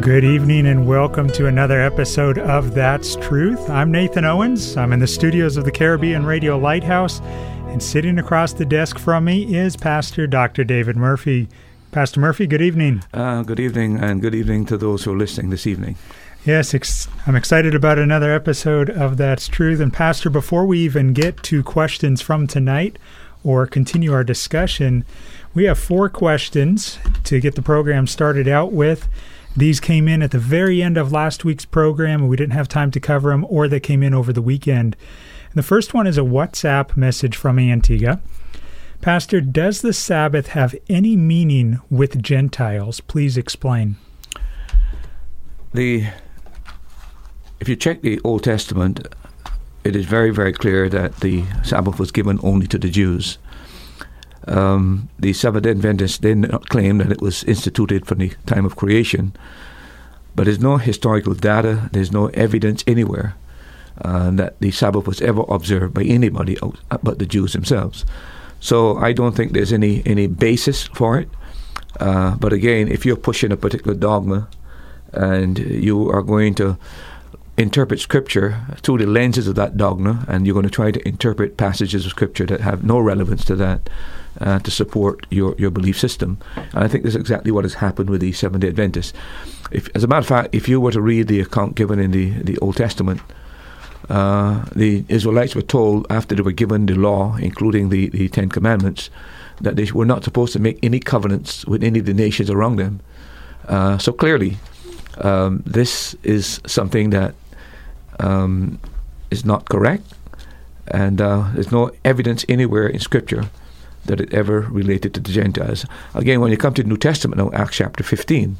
Good evening and welcome to another episode of That's Truth. I'm Nathan Owens. I'm in the studios of the Caribbean Radio Lighthouse, and sitting across the desk from me is Pastor Dr. David Murphy. Pastor Murphy, good evening. Good evening, and good evening to those who are listening this evening. Yes, I'm excited about another episode of That's Truth. And Pastor, before we even get to questions from tonight or continue our discussion, we have four questions to get the program started out with. These came in at the very end of last week's program, and we didn't have time to cover them, or they came in over the weekend. And the first one is a WhatsApp message from Antigua. Pastor, does the Sabbath have any meaning with Gentiles? Please explain. If you check the Old Testament, it is very, very clear that the Sabbath was given only to the Jews. The Seventh-day Adventists did not claim that it was instituted from the time of creation, but there's no historical data, there's no evidence anywhere that the Sabbath was ever observed by anybody but the Jews themselves. So I don't think there's any basis for it. But again, if you're pushing a particular dogma and you are going to interpret Scripture through the lenses of that dogma, and you're going to try to interpret passages of Scripture that have no relevance to that, to support your belief system. And I think that's exactly what has happened with the Seventh-day Adventists. As a matter of fact, if you were to read the account given in the Old Testament, the Israelites were told after they were given the law, including the Ten Commandments, that they were not supposed to make any covenants with any of the nations around them. So clearly, this is something that is not correct, and there's no evidence anywhere in Scripture that it ever related to the Gentiles. Again, when you come to the New Testament now, Acts chapter 15,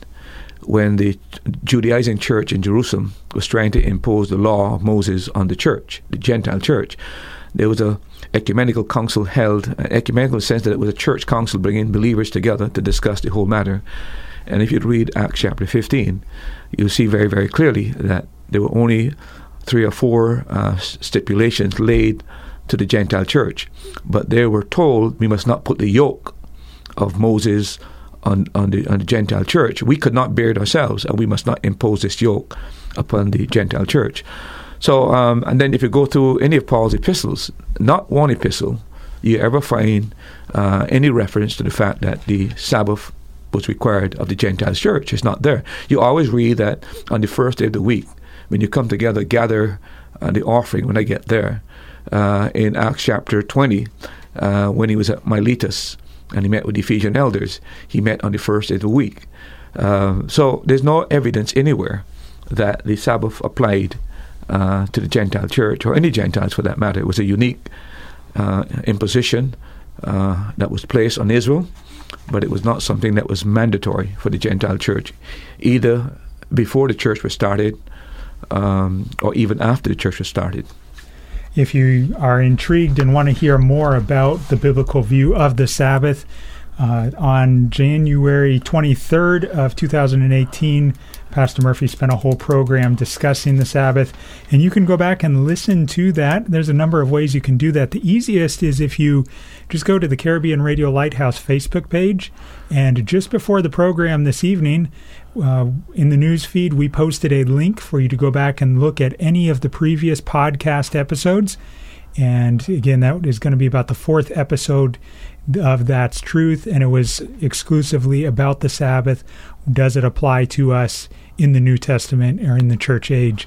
when the Judaizing church in Jerusalem was trying to impose the law of Moses on the church, the Gentile church, there was an ecumenical council held, an ecumenical in the sense that it was a church council bringing believers together to discuss the whole matter. And if you read Acts chapter 15, you'll see very, very clearly that there were only three or four stipulations laid to the Gentile church, but they were told, we must not put the yoke of Moses on the Gentile church. We could not bear it ourselves, and we must not impose this yoke upon the Gentile church. So, and then if you go through any of Paul's epistles, not one epistle you ever find any reference to the fact that the Sabbath was required of the Gentile church. It's not there. You always read that on the first day of the week, when you come together, gather the offering when I get there. In Acts chapter 20, when he was at Miletus and he met with the Ephesian elders, he met on the first day of the week. So there's no evidence anywhere that the Sabbath applied to the Gentile church, or any Gentiles for that matter. It was a unique imposition that was placed on Israel, but it was not something that was mandatory for the Gentile church, either before the church was started or even after the church was started. If you are intrigued and want to hear more about the biblical view of the Sabbath, on January 23rd of 2018, Pastor Murphy spent a whole program discussing the Sabbath, and you can go back and listen to that. There's a number of ways you can do that. The easiest is if you just go to the Caribbean Radio Lighthouse Facebook page, and just before the program this evening, in the news feed, we posted a link for you to go back and look at any of the previous podcast episodes. And again, that is going to be about the fourth episode of That's Truth, and it was exclusively about the Sabbath. Does it apply to us in the New Testament or in the church age?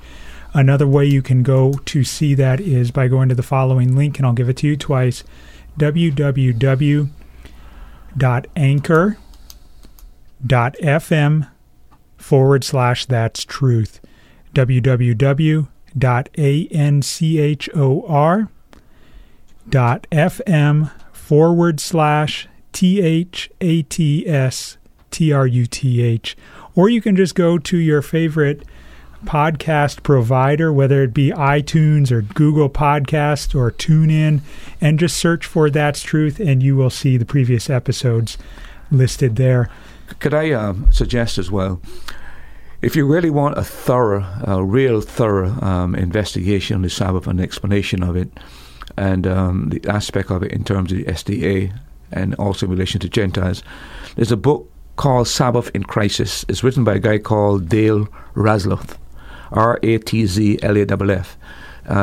Another way you can go to see that is by going to the following link, and I'll give it to you twice, www.anchor.fm/thatstruth, www.anchor.fm/thatstruth, or you can just go to your favorite podcast provider, whether it be iTunes or Google Podcasts or TuneIn, and just search for That's Truth, and you will see the previous episodes listed there. Could I suggest as well, if you really want a thorough, real thorough investigation of the Sabbath and explanation of it, and the aspect of it in terms of the SDA and also in relation to Gentiles, there's a book called Sabbath in Crisis. It's written by a guy called Dale Ratzlaff, R-A-T-Z-L-A-F-F.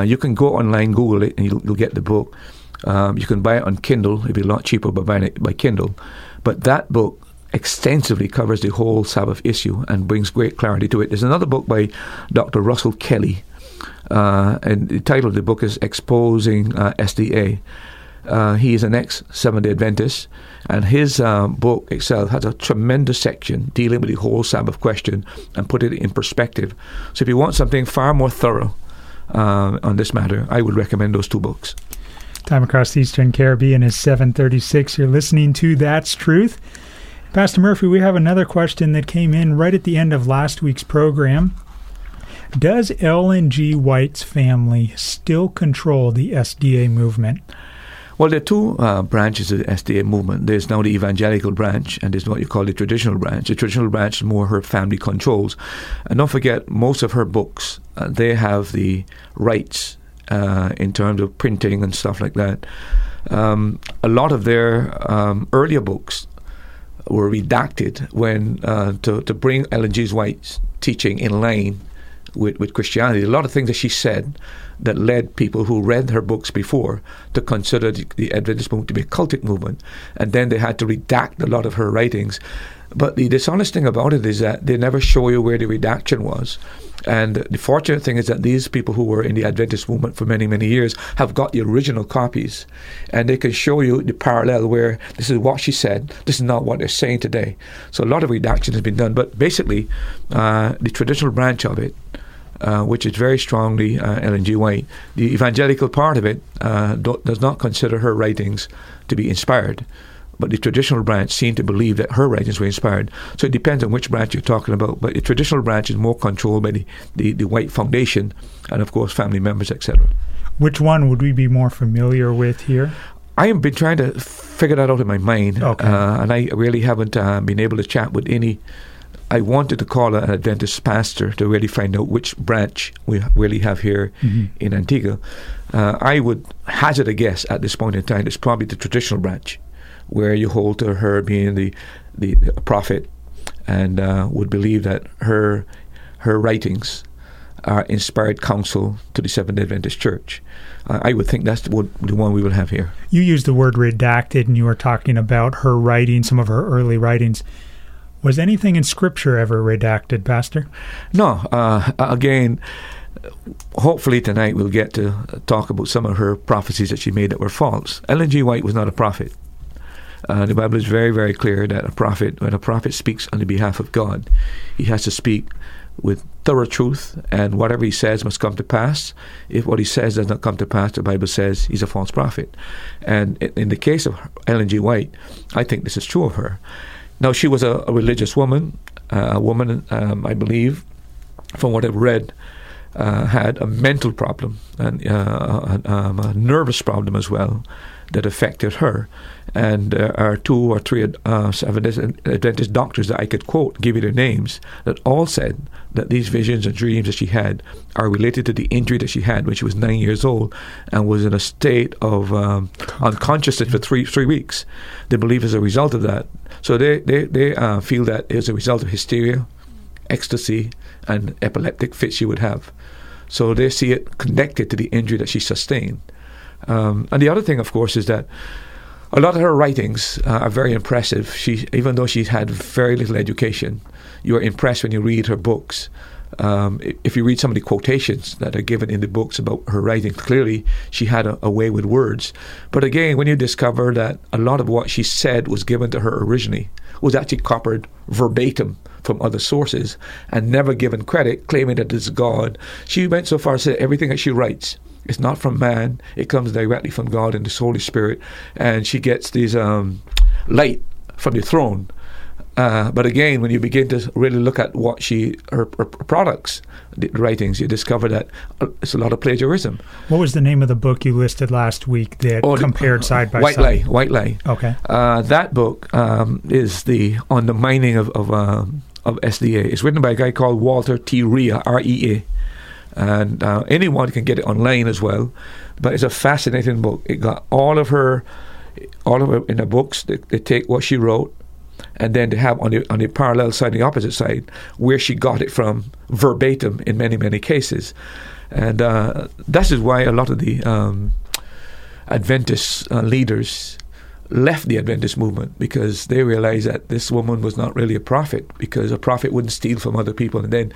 You can go online, Google it, and you'll get the book. You can buy it on Kindle. It'd be a lot cheaper by buying it by Kindle. But that book extensively covers the whole Sabbath issue and brings great clarity to it. There's another book by Dr. Russell Kelly, and the title of the book is Exposing SDA. He is an ex-Seventh-day Adventist, and his book itself has a tremendous section dealing with the whole Sabbath question and put it in perspective. So if you want something far more thorough on this matter, I would recommend those two books. Time across the Eastern Caribbean is 7:36. You're listening to That's Truth. Pastor Murphy, we have another question that came in right at the end of last week's program. Does Ellen G. White's family still control the SDA movement? Well, there are two branches of the SDA movement. There's now the evangelical branch, and there's what you call the traditional branch. The traditional branch is more her family controls. And don't forget, most of her books, they have the rights in terms of printing and stuff like that. A lot of their earlier books were redacted when to bring Ellen G. White's teaching in line with Christianity. A lot of things that she said that led people who read her books before to consider the Adventist movement to be a cultic movement, and then they had to redact a lot of her writings. But the dishonest thing about it is that they never show you where the redaction was. And the fortunate thing is that these people who were in the Adventist movement for many, many years have got the original copies, and they can show you the parallel where this is what she said, this is not what they're saying today. So a lot of redaction has been done, but basically the traditional branch of it, which is very strongly Ellen G. White, the evangelical part of it does not consider her writings to be inspired. But the traditional branch seemed to believe that her writings were inspired. So it depends on which branch you're talking about. But the traditional branch is more controlled by the White Foundation and, of course, family members, etc. Which one would we be more familiar with here? I have been trying to figure that out in my mind, okay. And I really haven't been able to chat with any. I wanted to call an Adventist pastor to really find out which branch we really have here in Antigua. I would hazard a guess at this point in time. It's probably the traditional branch, where you hold to her being the prophet, and would believe that her writings are inspired counsel to the Seventh-day Adventist Church. I would think that's the one we will have here. You used the word redacted, and you were talking about her writings, some of her early writings. Was anything in Scripture ever redacted, Pastor? No. Again, hopefully tonight we'll get to talk about some of her prophecies that she made that were false. Ellen G. White was not a prophet. The Bible is very, very clear that a prophet, when a prophet speaks on the behalf of God, he has to speak with thorough truth, and whatever he says must come to pass. If what he says does not come to pass, the Bible says he's a false prophet. And in the case of Ellen G. White, I think this is true of her. Now, she was a religious woman, I believe, from what I've read, had a mental problem, and a nervous problem as well, that affected her. And there are two or three Adventist doctors that I could quote, give you their names, that all said that these visions and dreams that she had are related to the injury that she had when she was 9 years old and was in a state of unconsciousness for three weeks. They believe as a result of that. So they feel that it's a result of hysteria, ecstasy, and epileptic fits she would have. So they see it connected to the injury that she sustained. And the other thing, of course, is that a lot of her writings are very impressive. Even though she's had very little education, you are impressed when you read her books. If you read some of the quotations that are given in the books about her writing, clearly she had a way with words. But again, when you discover that a lot of what she said was given to her originally, was actually copied verbatim from other sources and never given credit, claiming that it's God. She went so far as to say everything that she writes, it's not from man, it comes directly from God and the Holy Spirit, and she gets these light from the throne. But again, when you begin to really look at what her products, the writings, you discover that it's a lot of plagiarism. What was the name of the book you listed last week that compared side by side? White Lie. Okay. That book is on the mining of SDA. It's written by a guy called Walter T. Rhea, R-E-A. And anyone can get it online as well. But it's a fascinating book. It got all of her in the books. They take what she wrote, and then they have on the parallel side, the opposite side, where she got it from verbatim in many, many cases. And that is why a lot of the Adventist leaders left the Adventist movement, because they realized that this woman was not really a prophet, because a prophet wouldn't steal from other people. And then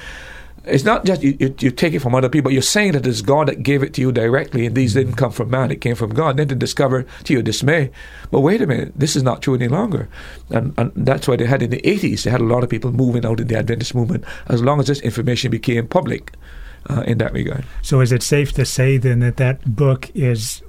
it's not just you take it from other people, you're saying that it's God that gave it to you directly, and these didn't come from man, it came from God. Then to discover, to your dismay, but wait a minute, this is not true any longer. And that's why they had in the 80s, they had a lot of people moving out in the Adventist movement, as long as this information became public in that regard. So is it safe to say then that book is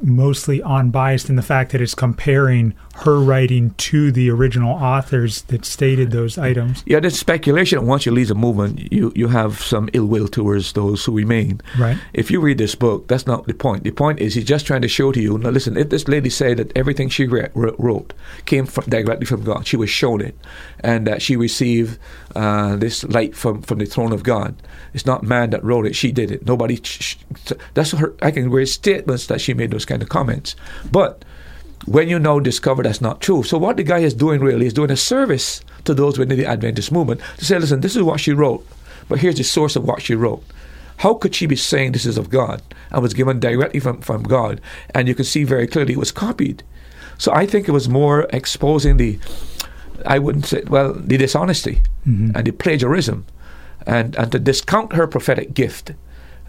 mostly unbiased in the fact that it's comparing her writing to the original authors that stated those items? Yeah, there's speculation. Once you leave the movement, you have some ill will towards those who remain. Right. If you read this book, that's not the point. The point is he's just trying to show to you, now listen, if this lady said that everything she wrote came directly from God, she was shown it, and that she received this light from the throne of God. It's not man that wrote it, she did it. Nobody... that's her. I can read statements that she made those kind of comments. But when you now discover that's not true, so what the guy is doing really is doing a service to those within the Adventist movement to say, listen, this is what she wrote, but here's the source of what she wrote. How could she be saying this is of God and was given directly from God? And you can see very clearly it was copied. So I think it was more exposing the dishonesty and the plagiarism and to discount her prophetic gift.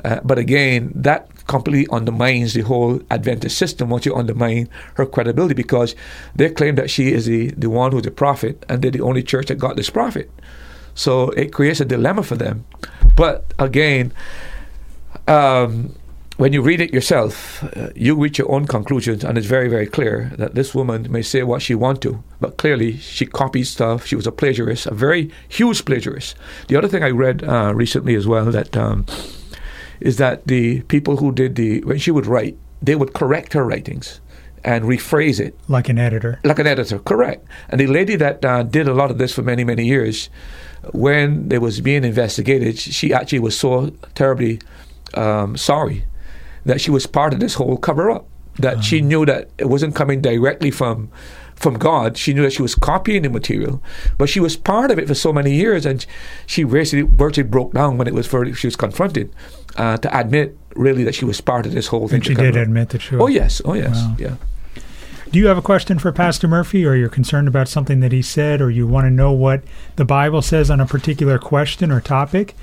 But again, that completely undermines the whole Adventist system once you undermine her credibility, because they claim that she is the one who's a prophet, and they're the only church that got this prophet. So it creates a dilemma for them. But again, when you read it yourself, you reach your own conclusions, and it's very, very clear that this woman may say what she wants to, but clearly she copies stuff. She was a plagiarist, a very huge plagiarist. The other thing I read recently as well that... is that the people who when she would write, they would correct her writings and rephrase it. Like an editor, correct. And the lady that did a lot of this for many, many years, when it was being investigated, she actually was so terribly sorry that she was part of this whole cover-up, that she knew that it wasn't coming directly from God. She knew that she was copying the material, but she was part of it for so many years, and she virtually broke down when she was confronted to admit really that she was part of this whole thing. And she did admit that she was. Oh yes, wow. Yeah. Do you have a question for Pastor Murphy, or you're concerned about something that he said, or you want to know what the Bible says on a particular question or topic?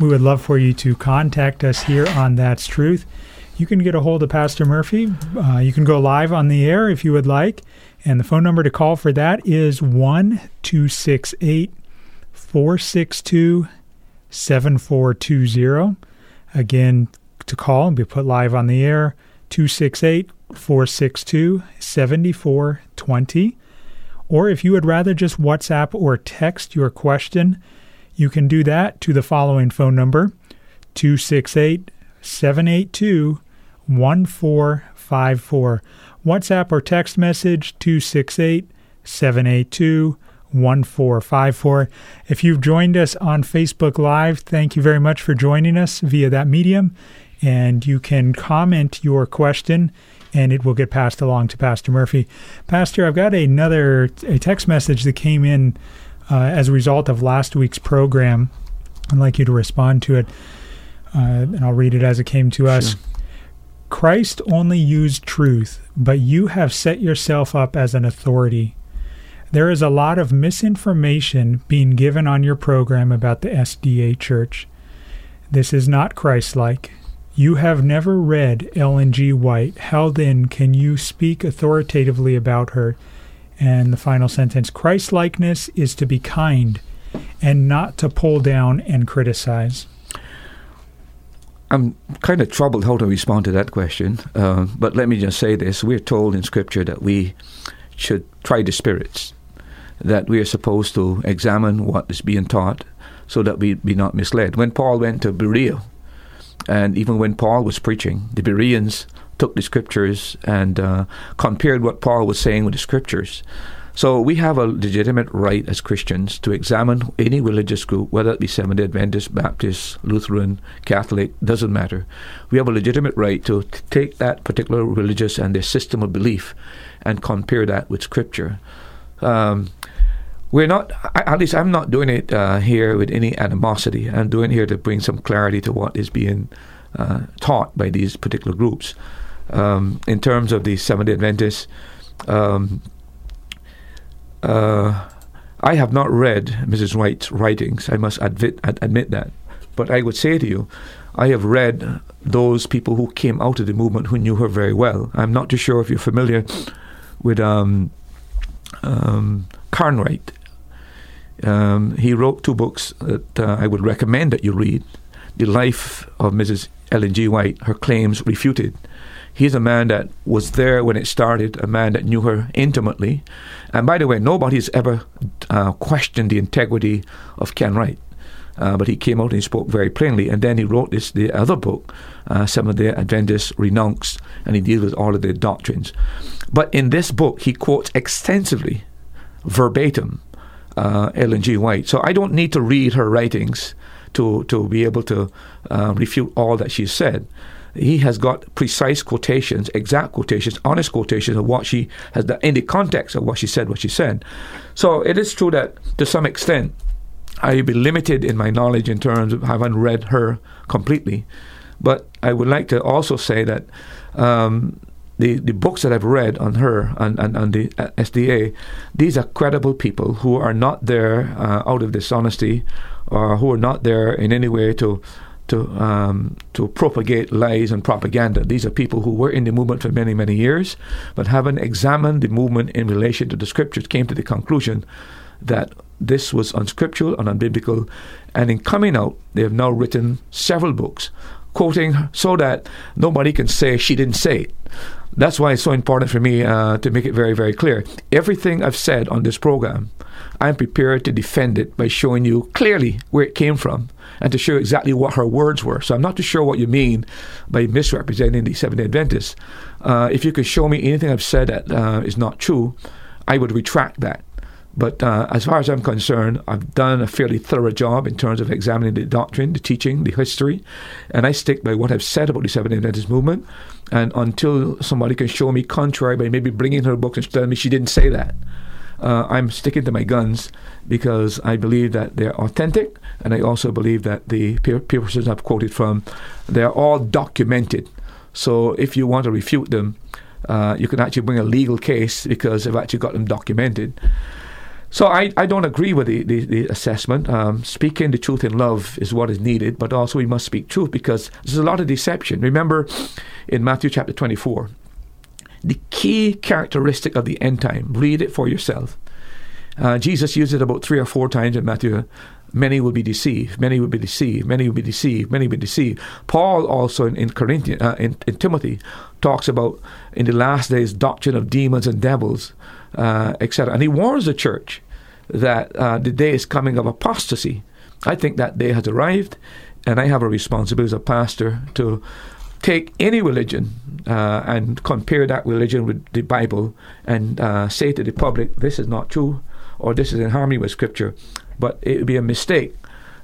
We would love for you to contact us here on That's Truth. You can get a hold of Pastor Murphy. You can go live on the air if you would like. And the phone number to call for that is 1-268-462-7420. Again, to call and be put live on the air, 268-462-7420. Or if you would rather just WhatsApp or text your question, you can do that to the following phone number, 268-782-1454. WhatsApp or text message 268-782-1454. If you've joined us on Facebook Live, thank you very much for joining us via that medium. And you can comment your question, and it will get passed along to Pastor Murphy. Pastor, I've got a text message that came in as a result of last week's program. I'd like you to respond to it, and I'll read it as it came to us. Sure. Christ only used truth, but you have set yourself up as an authority. There is a lot of misinformation being given on your program about the SDA Church. This is not Christ-like. You have never read Ellen G. White. How then can you speak authoritatively about her? And the final sentence, Christ-likeness is to be kind and not to pull down and criticize. I'm kind of troubled how to respond to that question, but let me just say this. We're told in Scripture that we should try the spirits, that we are supposed to examine what is being taught so that we be not misled. When Paul went to Berea, and even when Paul was preaching, the Bereans took the Scriptures and compared what Paul was saying with the Scriptures. So we have a legitimate right as Christians to examine any religious group, whether it be Seventh-day Adventist, Baptist, Lutheran, Catholic, doesn't matter. We have a legitimate right to take that particular religious and their system of belief and compare that with Scripture. We're not, at least I'm not doing it here with any animosity. I'm doing it here to bring some clarity to what is being taught by these particular groups. In terms of the Seventh-day Adventists, I have not read Mrs. White's writings. I must admit that. But I would say to you, I have read those people who came out of the movement who knew her very well. I'm not too sure if you're familiar with Canright. He wrote two books that I would recommend that you read. The Life of Mrs. Ellen G. White, Her Claims Refuted. He's a man that was there when it started, a man that knew her intimately. And by the way, nobody's ever questioned the integrity of Canright. But he came out and he spoke very plainly. And then he wrote the other book, Seventh-day Adventists Renounced, and he deals with all of their doctrines. But in this book, he quotes extensively, verbatim, Ellen G. White. So I don't need to read her writings to be able to refute all that she said. He has got precise quotations, exact quotations, honest quotations of what she has done in the context of what she said. So it is true that to some extent I will be limited in my knowledge in terms of having read her completely. But I would like to also say that the books that I've read on her and on the SDA, these are credible people who are not there out of dishonesty or who are not there in any way to propagate lies and propaganda. These are people who were in the movement for many, many years, but having examined the movement in relation to the Scriptures, came to the conclusion that this was unscriptural and unbiblical. And in coming out, they have now written several books, quoting her so that nobody can say she didn't say it. That's why it's so important for me to make it very, very clear. Everything I've said on this program, I'm prepared to defend it by showing you clearly where it came from and to show exactly what her words were. So I'm not too sure what you mean by misrepresenting the Seventh-day Adventists. If you could show me anything I've said that is not true, I would retract that. But as far as I'm concerned, I've done a fairly thorough job in terms of examining the doctrine, the teaching, the history, and I stick by what I've said about the Seventh-day Adventist movement. And until somebody can show me contrary by maybe bringing her books and telling me she didn't say that, I'm sticking to my guns because I believe that they're authentic, and I also believe that the papers I've quoted from, they're all documented. So if you want to refute them, you can actually bring a legal case because I've actually got them documented. So I don't agree with the assessment. Speaking the truth in love is what is needed, but also we must speak truth because there's a lot of deception. Remember in Matthew chapter 24, the key characteristic of the end time, read it for yourself. Jesus used it about 3 or 4 times in Matthew. Many will be deceived, many will be deceived, many will be deceived, many will be deceived. Paul also in Timothy talks about in the last days doctrine of demons and devils, etc. And he warns the church that the day is coming of apostasy. I think that day has arrived, and I have a responsibility as a pastor to take any religion and compare that religion with the Bible and say to the public, this is not true, or this is in harmony with Scripture. But it would be a mistake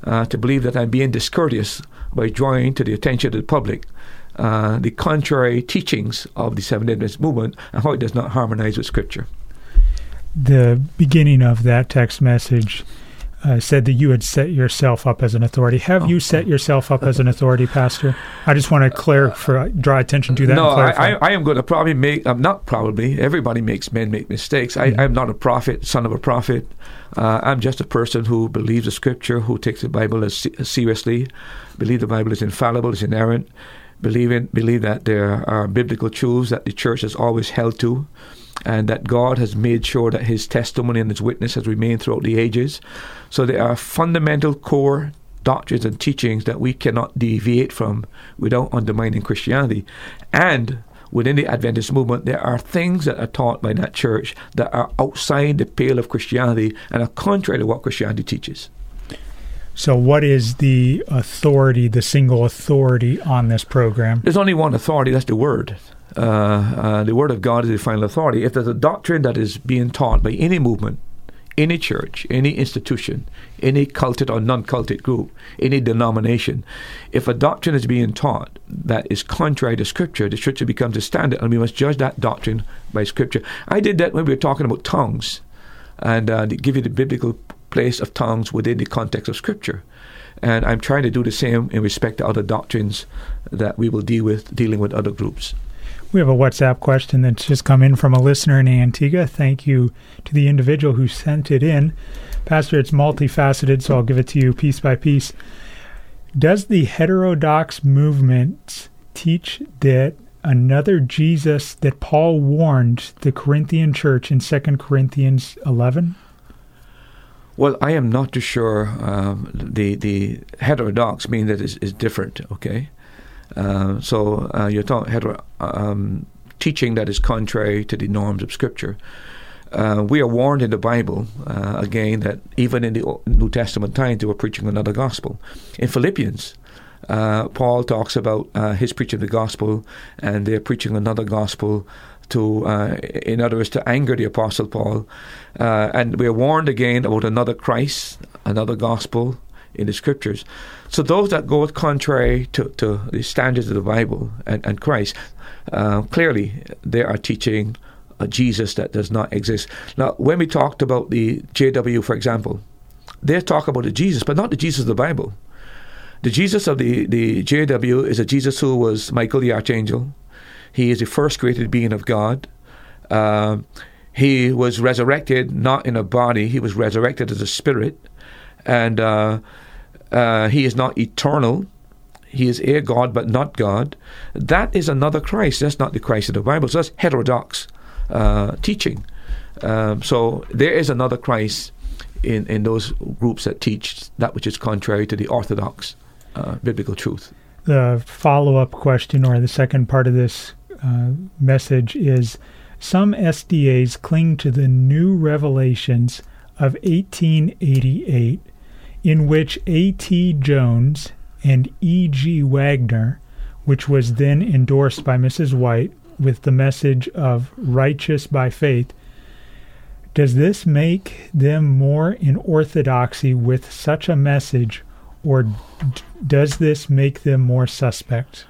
to believe that I'm being discourteous by drawing to the attention of the public the contrary teachings of the Seventh-day Adventist movement and how it does not harmonize with Scripture. The beginning of that text message said that you had set yourself up as an authority. Have you set yourself up as an authority, Pastor? I just want to draw attention to that. No, I am going to probably make, not probably, everybody men make mistakes. I'm not a prophet, son of a prophet. I'm just a person who believes the Scripture, who takes the Bible as seriously, believe the Bible is infallible, is inerrant, believe that there are biblical truths that the church has always held to, and that God has made sure that his testimony and his witness has remained throughout the ages. So there are fundamental core doctrines and teachings that we cannot deviate from without undermining Christianity. And within the Adventist movement, there are things that are taught by that church that are outside the pale of Christianity and are contrary to what Christianity teaches. So what is the authority, the single authority on this program? There's only one authority, that's the Word. The Word of God is the final authority. If there's a doctrine that is being taught by any movement, any church, any institution, any culted or non-culted group, any denomination, if a doctrine is being taught that is contrary to Scripture, the Scripture becomes a standard, and we must judge that doctrine by Scripture. I did that when we were talking about tongues, and they give you the biblical place of tongues within the context of Scripture. And I'm trying to do the same in respect to other doctrines that we will deal with, dealing with other groups. We have a WhatsApp question that's just come in from a listener in Antigua. Thank you to the individual who sent it in. Pastor, it's multifaceted, so I'll give it to you piece by piece. Does the heterodox movement teach that another Jesus that Paul warned the Corinthian church in 2 Corinthians 11? Well, I am not too sure. The heterodox means that it's different, okay? So you're talking teaching that is contrary to the norms of Scripture. We are warned in the Bible, again, that even in the New Testament times, they were preaching another gospel. In Philippians, Paul talks about his preaching the gospel, and they're preaching another gospel in other words, to anger the Apostle Paul. And we're warned again about another Christ, another gospel, in the Scriptures. So those that go contrary to the standards of the Bible and Christ, clearly they are teaching a Jesus that does not exist. Now, when we talked about the JW, for example, they talk about the Jesus, but not the Jesus of the Bible. The Jesus of the JW is a Jesus who was Michael the Archangel. He is the first created being of God. He was resurrected not in a body. He was resurrected as a spirit. And he is not eternal. He is a God, but not God. That is another Christ. That's not the Christ of the Bible. So that's heterodox teaching. So there is another Christ in those groups that teach that which is contrary to the orthodox biblical truth. The follow-up question, or the second part of this message, is some SDAs cling to the new revelations of 1888, in which A.T. Jones and E.G. Wagner, which was then endorsed by Mrs. White with the message of righteous by faith, does this make them more in orthodoxy with such a message, or does this make them more suspect?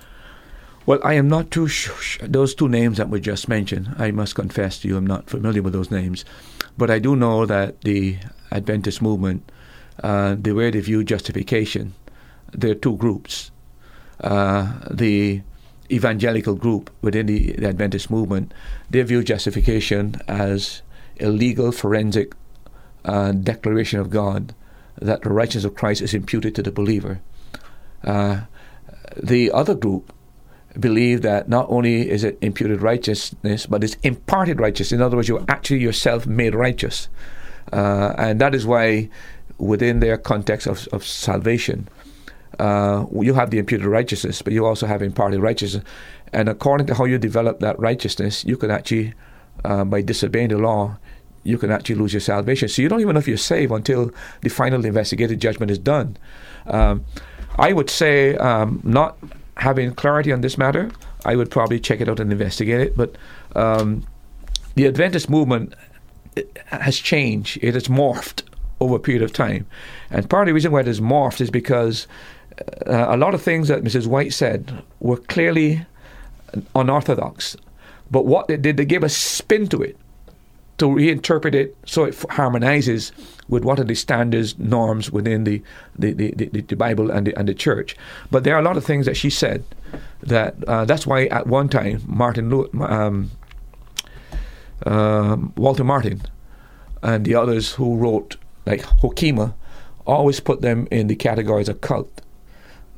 Well, I am not too sure. Those two names that were just mentioned, I must confess to you, I'm not familiar with those names. But I do know that the Adventist movement, the way they view justification, there are two groups. The evangelical group within the Adventist movement, they view justification as a legal, forensic declaration of God that the righteousness of Christ is imputed to the believer. The other group believe that not only is it imputed righteousness, but it's imparted righteousness. In other words, you're actually yourself made righteous. And that is why within their context of salvation, you have the imputed righteousness, but you also have imparted righteousness. And according to how you develop that righteousness, you can actually, by disobeying the law, you can actually lose your salvation. So you don't even know if you're saved until the final investigative judgment is done. I would say not having clarity on this matter, I would probably check it out and investigate it. But the Adventist movement has changed. It has morphed over a period of time. And part of the reason why it has morphed is because a lot of things that Mrs. White said were clearly unorthodox. But what they did, they gave a spin to it to reinterpret it so it harmonizes with what are the standards, norms within the Bible and the church. But there are a lot of things that she said that's why at one time Walter Martin and the others who wrote like Hokema always put them in the categories of cult.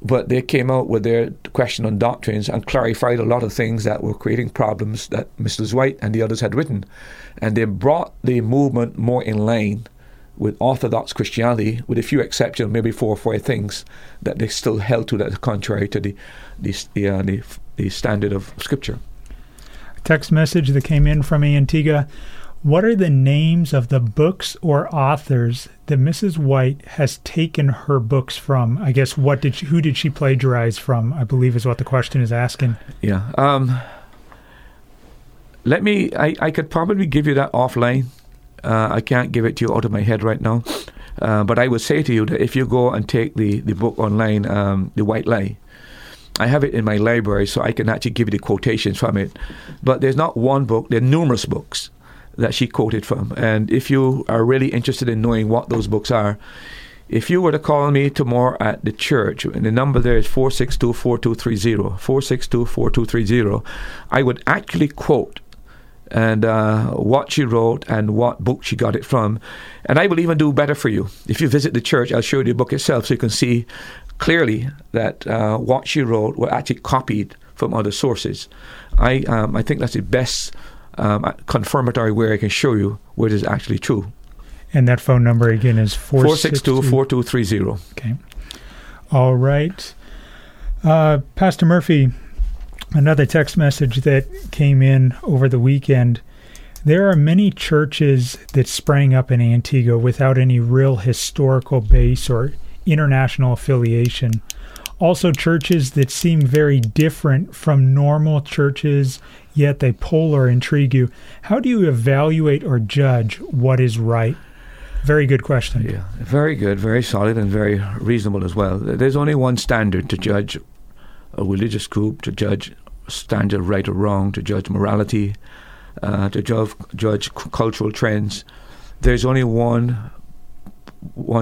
But they came out with their question on doctrines and clarified a lot of things that were creating problems that Mrs. White and the others had written. And they brought the movement more in line with Orthodox Christianity, with a few exceptions, maybe 4 things that they still held to that are contrary to the standard of Scripture. A text message that came in from Antigua. What are the names of the books or authors that Mrs. White has taken her books from? I guess who did she plagiarize from, I believe is what the question is asking. Yeah. I could probably give you that offline. I can't give it to you out of my head right now. But I would say to you that if you go and take the book online, The White Lie, I have it in my library so I can actually give you the quotations from it. But there's not one book, there are numerous books that she quoted from. And if you are really interested in knowing what those books are, if you were to call me tomorrow at the church, and the number there is 462-4230, 462-4230, I would actually quote and what she wrote and what book she got it from. And I will even do better for you. If you visit the church, I'll show you the book itself so you can see clearly that what she wrote was actually copied from other sources. I think that's the best confirmatory where I can show you what is actually true. And that phone number again is 462-4230. Okay. All right. Pastor Murphy, another text message that came in over the weekend. There are many churches that sprang up in Antigua without any real historical base or international affiliation. Also churches that seem very different from normal churches, yet they pull or intrigue you. How do you evaluate or judge what is right? Very good question. Yeah, very good, very solid, and very reasonable as well. There's only one standard to judge a religious group, to judge standard right or wrong, to judge morality, to judge cultural trends. There's only one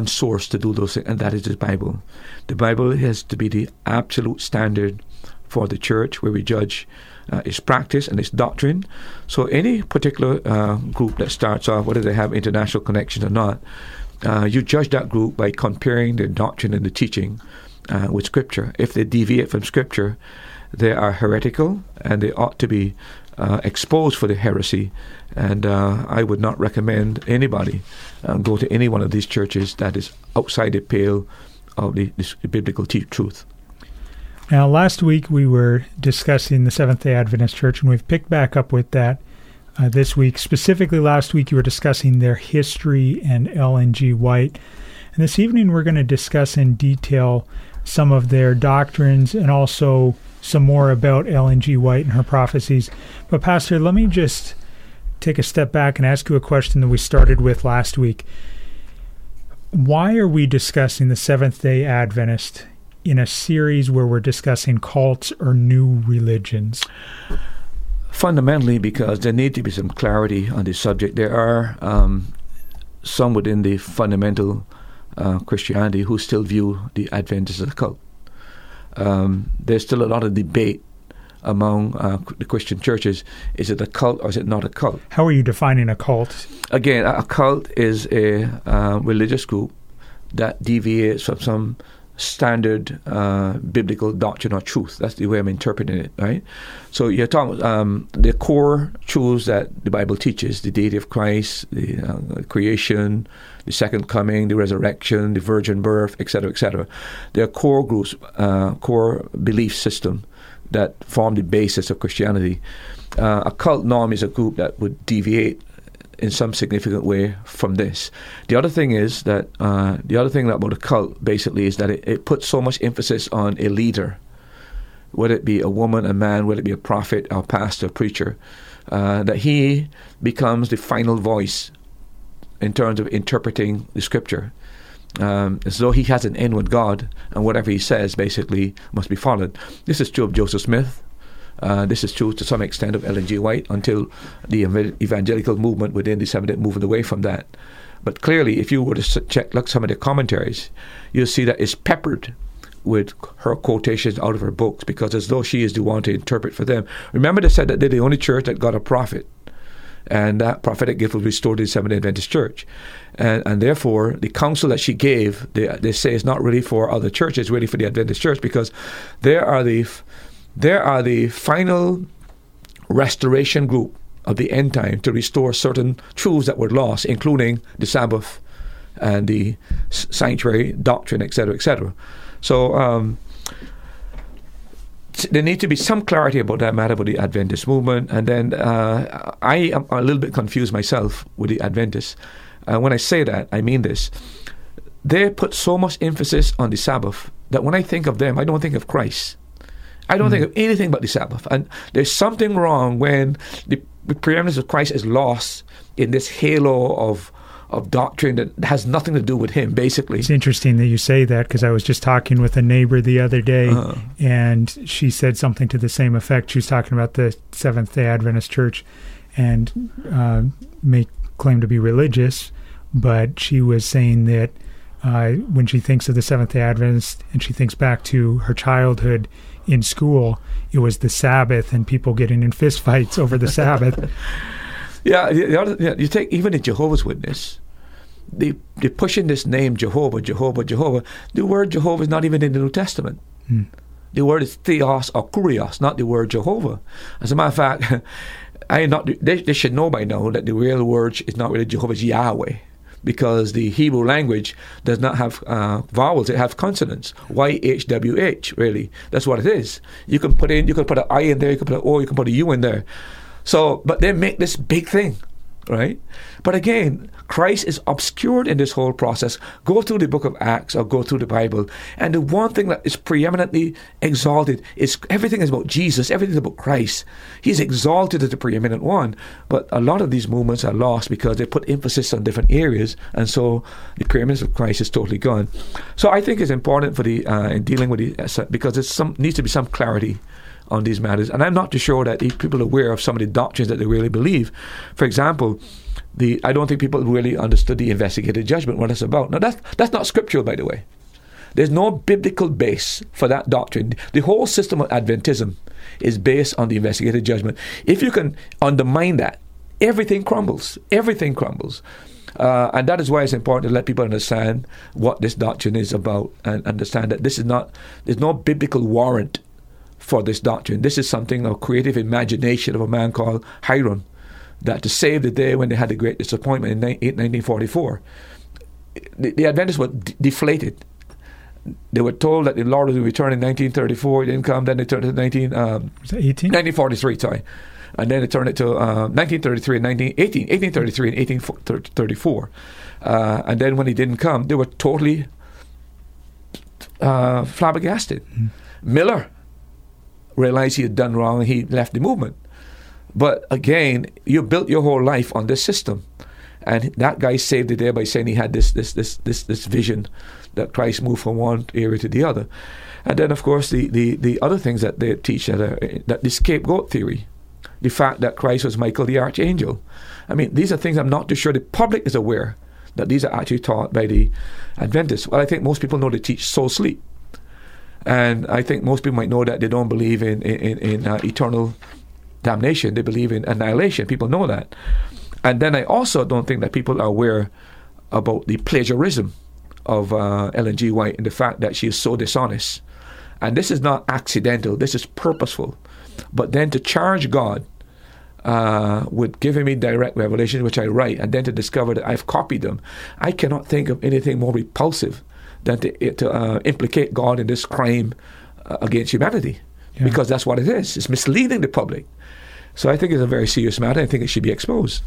source to do those things, and that is the Bible. The Bible has to be the absolute standard for the church where we judge its practice and its doctrine. So any particular group that starts off, whether they have international connections or not, you judge that group by comparing their doctrine and the teaching with Scripture. If they deviate from Scripture, they are heretical and they ought to be exposed for the heresy, and I would not recommend anybody go to any one of these churches that is outside the pale of the biblical truth. Now, last week we were discussing the Seventh-day Adventist Church, and we've picked back up with that this week. Specifically, last week you were discussing their history and Ellen G. White, and this evening we're going to discuss in detail some of their doctrines and also some more about Ellen G. White and her prophecies. But Pastor, let me just take a step back and ask you a question that we started with last week. Why are we discussing the Seventh-day Adventist in a series where we're discussing cults or new religions? Fundamentally, because there needs to be some clarity on this subject. There are some within the fundamental Christianity who still view the Adventists as a cult. There's still a lot of debate among the Christian churches. Is it a cult or is it not a cult? How are you defining a cult? Again, a cult is a religious group that deviates from some standard biblical doctrine or truth. That's the way I'm interpreting it, right? So you're talking about the core truths that the Bible teaches, the deity of Christ, the creation, the second coming, the resurrection, the virgin birth, etc., etc. There are core groups, core belief system that form the basis of Christianity. A cult norm is a group that would deviate in some significant way from this. The other thing is that about a cult basically is that it puts so much emphasis on a leader, whether it be a woman, a man, whether it be a prophet, or pastor, preacher, that he becomes the final voice in terms of interpreting the Scripture. As though he has an inward God, and whatever he says basically must be followed. This is true of Joseph Smith, This is true to some extent of Ellen G. White until the evangelical movement within the Seventh-day moved away from that. But clearly, if you were to look some of the commentaries, you'll see that it's peppered with her quotations out of her books, because as though she is the one to interpret for them. Remember, they said that they're the only church that got a prophet, and that prophetic gift was restored to the Seventh-day Adventist Church. And therefore, the counsel that she gave, they say it's not really for other churches, really for the Adventist Church, because there are the final restoration group of the end time to restore certain truths that were lost, including the Sabbath and the sanctuary doctrine, etc., etc. So there need to be some clarity about that matter, about the Adventist movement. And then I am a little bit confused myself with the Adventists. When I say that, I mean this. They put so much emphasis on the Sabbath that when I think of them, I don't think of Christ. I don't think of anything but the Sabbath. And there's something wrong when the preeminence of Christ is lost in this halo of doctrine that has nothing to do with him, basically. It's interesting that you say that, because I was just talking with a neighbor the other day, and she said something to the same effect. She was talking about the Seventh-day Adventist Church and may claim to be religious, but she was saying that when she thinks of the Seventh-day Adventist and she thinks back to her childhood in school, it was the Sabbath and people getting in fistfights over the Sabbath. Yeah, you take even the Jehovah's Witness. They're pushing this name Jehovah. The word Jehovah is not even in the New Testament. The word is theos or kurios, not the word Jehovah. As a matter of fact, they should know by now that the real word is not really Jehovah, it's Yahweh, because the Hebrew language does not have vowels; it has consonants. YHWH, really, that's what it is. You can put an I in there, you can put an O, you can put a U in there. So, but they make this big thing, right? But again, Christ is obscured in this whole process. Go through the book of Acts or go through the Bible, and the one thing that is preeminently exalted is everything is about Jesus, everything is about Christ. He's exalted as the preeminent one. But a lot of these movements are lost because they put emphasis on different areas, and so the preeminence of Christ is totally gone. So I think it's important for the in dealing with the, because there needs to be some clarity on these matters, and I'm not too sure that people are aware of some of the doctrines that they really believe. For example, I don't think people really understood the investigative judgment, what it's about. Now, that's not scriptural, by the way. There's no biblical base for that doctrine. The whole system of Adventism is based on the investigative judgment. If you can undermine that, everything crumbles. Everything crumbles. And that is why it's important to let people understand what this doctrine is about and understand that there's no biblical warrant for this doctrine. This is something of creative imagination of a man called Hyron, that to save the day when they had the great disappointment in 1944, the Adventists were deflated. They were told that the Lord would return in 1934. He didn't come. Then they turned it to 1943. Sorry, and then they turned it to 1933 and 1833 and 1834. And then when he didn't come, they were totally flabbergasted. Miller realized he had done wrong and he left the movement. But again, you built your whole life on this system. And that guy saved the day by saying he had this vision that Christ moved from one area to the other. And then, of course, the other things that they teach, that the scapegoat theory, the fact that Christ was Michael the Archangel. I mean, these are things I'm not too sure the public is aware that these are actually taught by the Adventists. Well, I think most people know they teach soul sleep. And I think most people might know that they don't believe in eternal damnation. They believe in annihilation. People know that. And then I also don't think that people are aware about the plagiarism of Ellen G. White and the fact that she is so dishonest. And this is not accidental. This is purposeful. But then to charge God with giving me direct revelation, which I write, and then to discover that I've copied them, I cannot think of anything more repulsive than to implicate God in this crime against humanity. Yeah. Because that's what it is. It's misleading the public. So I think it's a very serious matter. I think it should be exposed.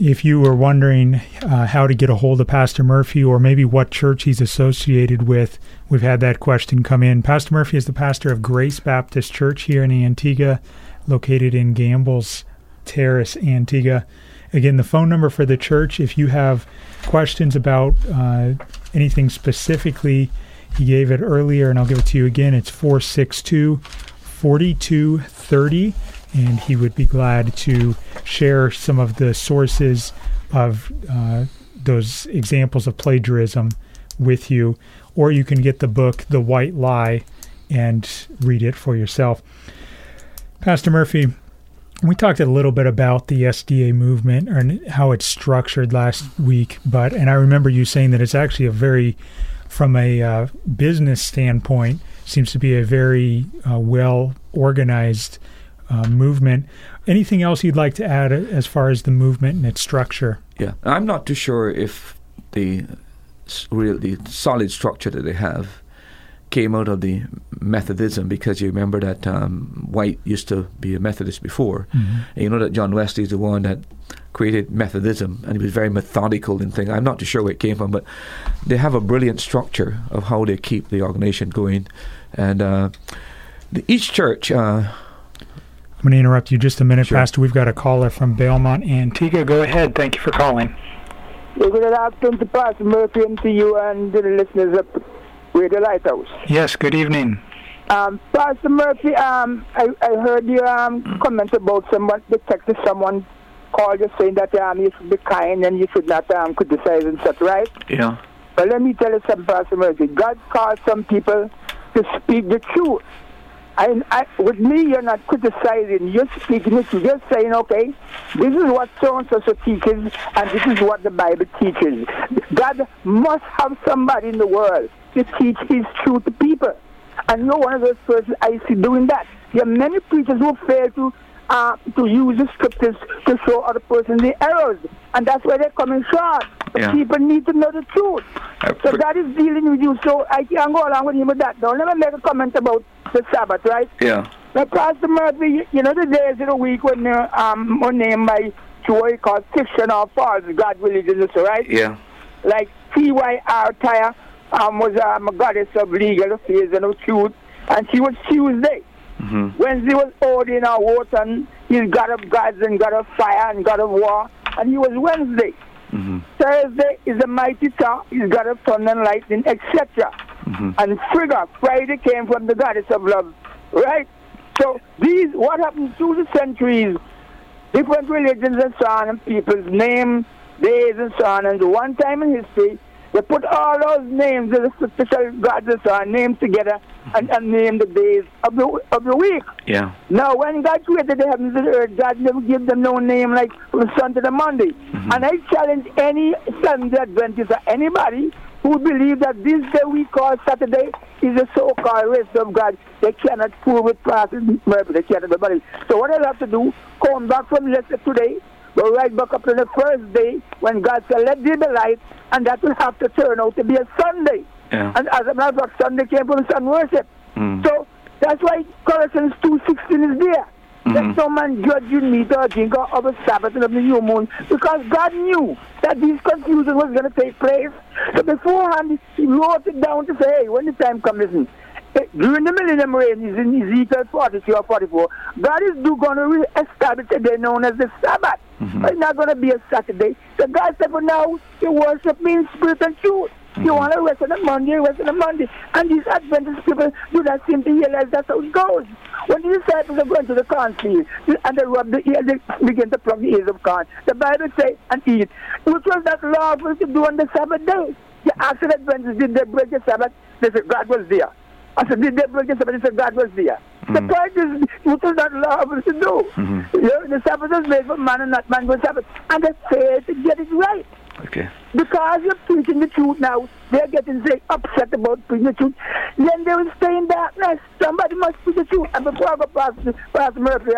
If you were wondering how to get a hold of Pastor Murphy or maybe what church he's associated with, we've had that question come in. Pastor Murphy is the pastor of Grace Baptist Church here in Antigua, located in Gambles Terrace, Antigua. Again, the phone number for the church, if you have questions about anything specifically He gave it earlier, and I'll give it to you again. It's 462-4230, and he would be glad to share some of the sources of those examples of plagiarism with you. Or you can get the book, The White Lie, and read it for yourself. Pastor Murphy, we talked a little bit about the SDA movement and how it's structured last week, and I remember you saying that it's actually a very, from a business standpoint, seems to be a very well-organized movement. Anything else you'd like to add as far as the movement and its structure? Yeah, I'm not too sure if the really solid structure that they have came out of the Methodism, because you remember that White used to be a Methodist before. Mm-hmm. And you know that John Wesley is the one that created Methodism, and he was very methodical in things. I'm not too sure where it came from, but they have a brilliant structure of how they keep the organization going. And each church... I'm going to interrupt you just a minute, sure. Pastor. We've got a caller from Belmont, Antigua. Go ahead. Thank you for calling. Well, good afternoon to Pastor Murphy and to you and the listeners up Radio Lighthouse. Yes, good evening. Pastor Murphy, I heard your comments about someone, the text of someone called you saying that you should be kind and you should not criticize and such, right? Yeah. But let me tell you something, Pastor Murphy. God calls some people to speak the truth. And with me, you're not criticizing. You're speaking the truth. You're saying, okay, this is what so-and-so teaches, and this is what the Bible teaches. God must have somebody in the world to teach his truth to people. And you're one of those persons I see doing that. There are many preachers who fail to use the scriptures to show other persons the errors. And that's where they're coming short. Yeah. People need to know the truth. So God is dealing with you. So I can't go along with him with that. Don't ever make a comment about the Sabbath, right? Yeah. Now, Pastor Murphy, you know the days of the week when named by Joy called fiction or false God religion, right? Yeah. Like T.Y.R. Tyre was a goddess of legal affairs and of truth, and she was Tuesday. Mm-hmm. Wednesday was Odin or Wotan. He's God of gods and God of fire and God of war, and he was Wednesday. Mm-hmm. Thursday is the mighty Thor. He's God of thunder and lightning, etc. Mm-hmm. And Friday came from the goddess of love, right? So these, what happened through the centuries, different religions and so on, and people's names, days and so on, and one time in history, they put all those names, the special gods and so on, names together and named the days of the week. Yeah. Now, when God created the heavens and the earth, God never gave them no name like from Sunday to Monday. Mm-hmm. And I challenge any Sunday Adventist or anybody who believe that this day we call Saturday is a so-called rest of God. They cannot prove it past Murphy. They cannot everybody. So what I have to do, come back from yesterday today, go right back up to the first day when God said, let there be light, and that will have to turn out to be a Sunday. Yeah. And as a matter of fact, Sunday came from sun worship. Mm. So that's why Colossians 2:16 is there. Let no man judge you neither or drink or of a Sabbath and of the new moon, because God knew that this confusion was going to take place. So beforehand, he wrote it down to say, hey, when the time comes, listen. During the millennium reign, is in Ezekiel 43 or 44, God is going to establish a day known as the Sabbath. Mm-hmm. It's not going to be a Saturday. So God said, for now, you worship me in spirit and truth. Mm-hmm. You want to rest on a Monday, rest on a Monday. And these Adventist people do not seem to realize that's how it goes. When the disciples are going to the corn field and they rub the ear, they begin to pluck the ears of corn. The Bible says, and eat. Which was not lawful to do on the Sabbath day. The actual Adventists, did they break the Sabbath? They said, God was there. I said, did they break the Sabbath? They said, God was there. Mm-hmm. The point is, what is that lawful to do? Mm-hmm. You know, the Sabbath was made for man and not man for Sabbath. And they fail to get it right. Okay. Because you're preaching the truth now, they're getting very upset about preaching the truth. Then they will stay in darkness. Somebody must preach the truth. And before I go past Murphy,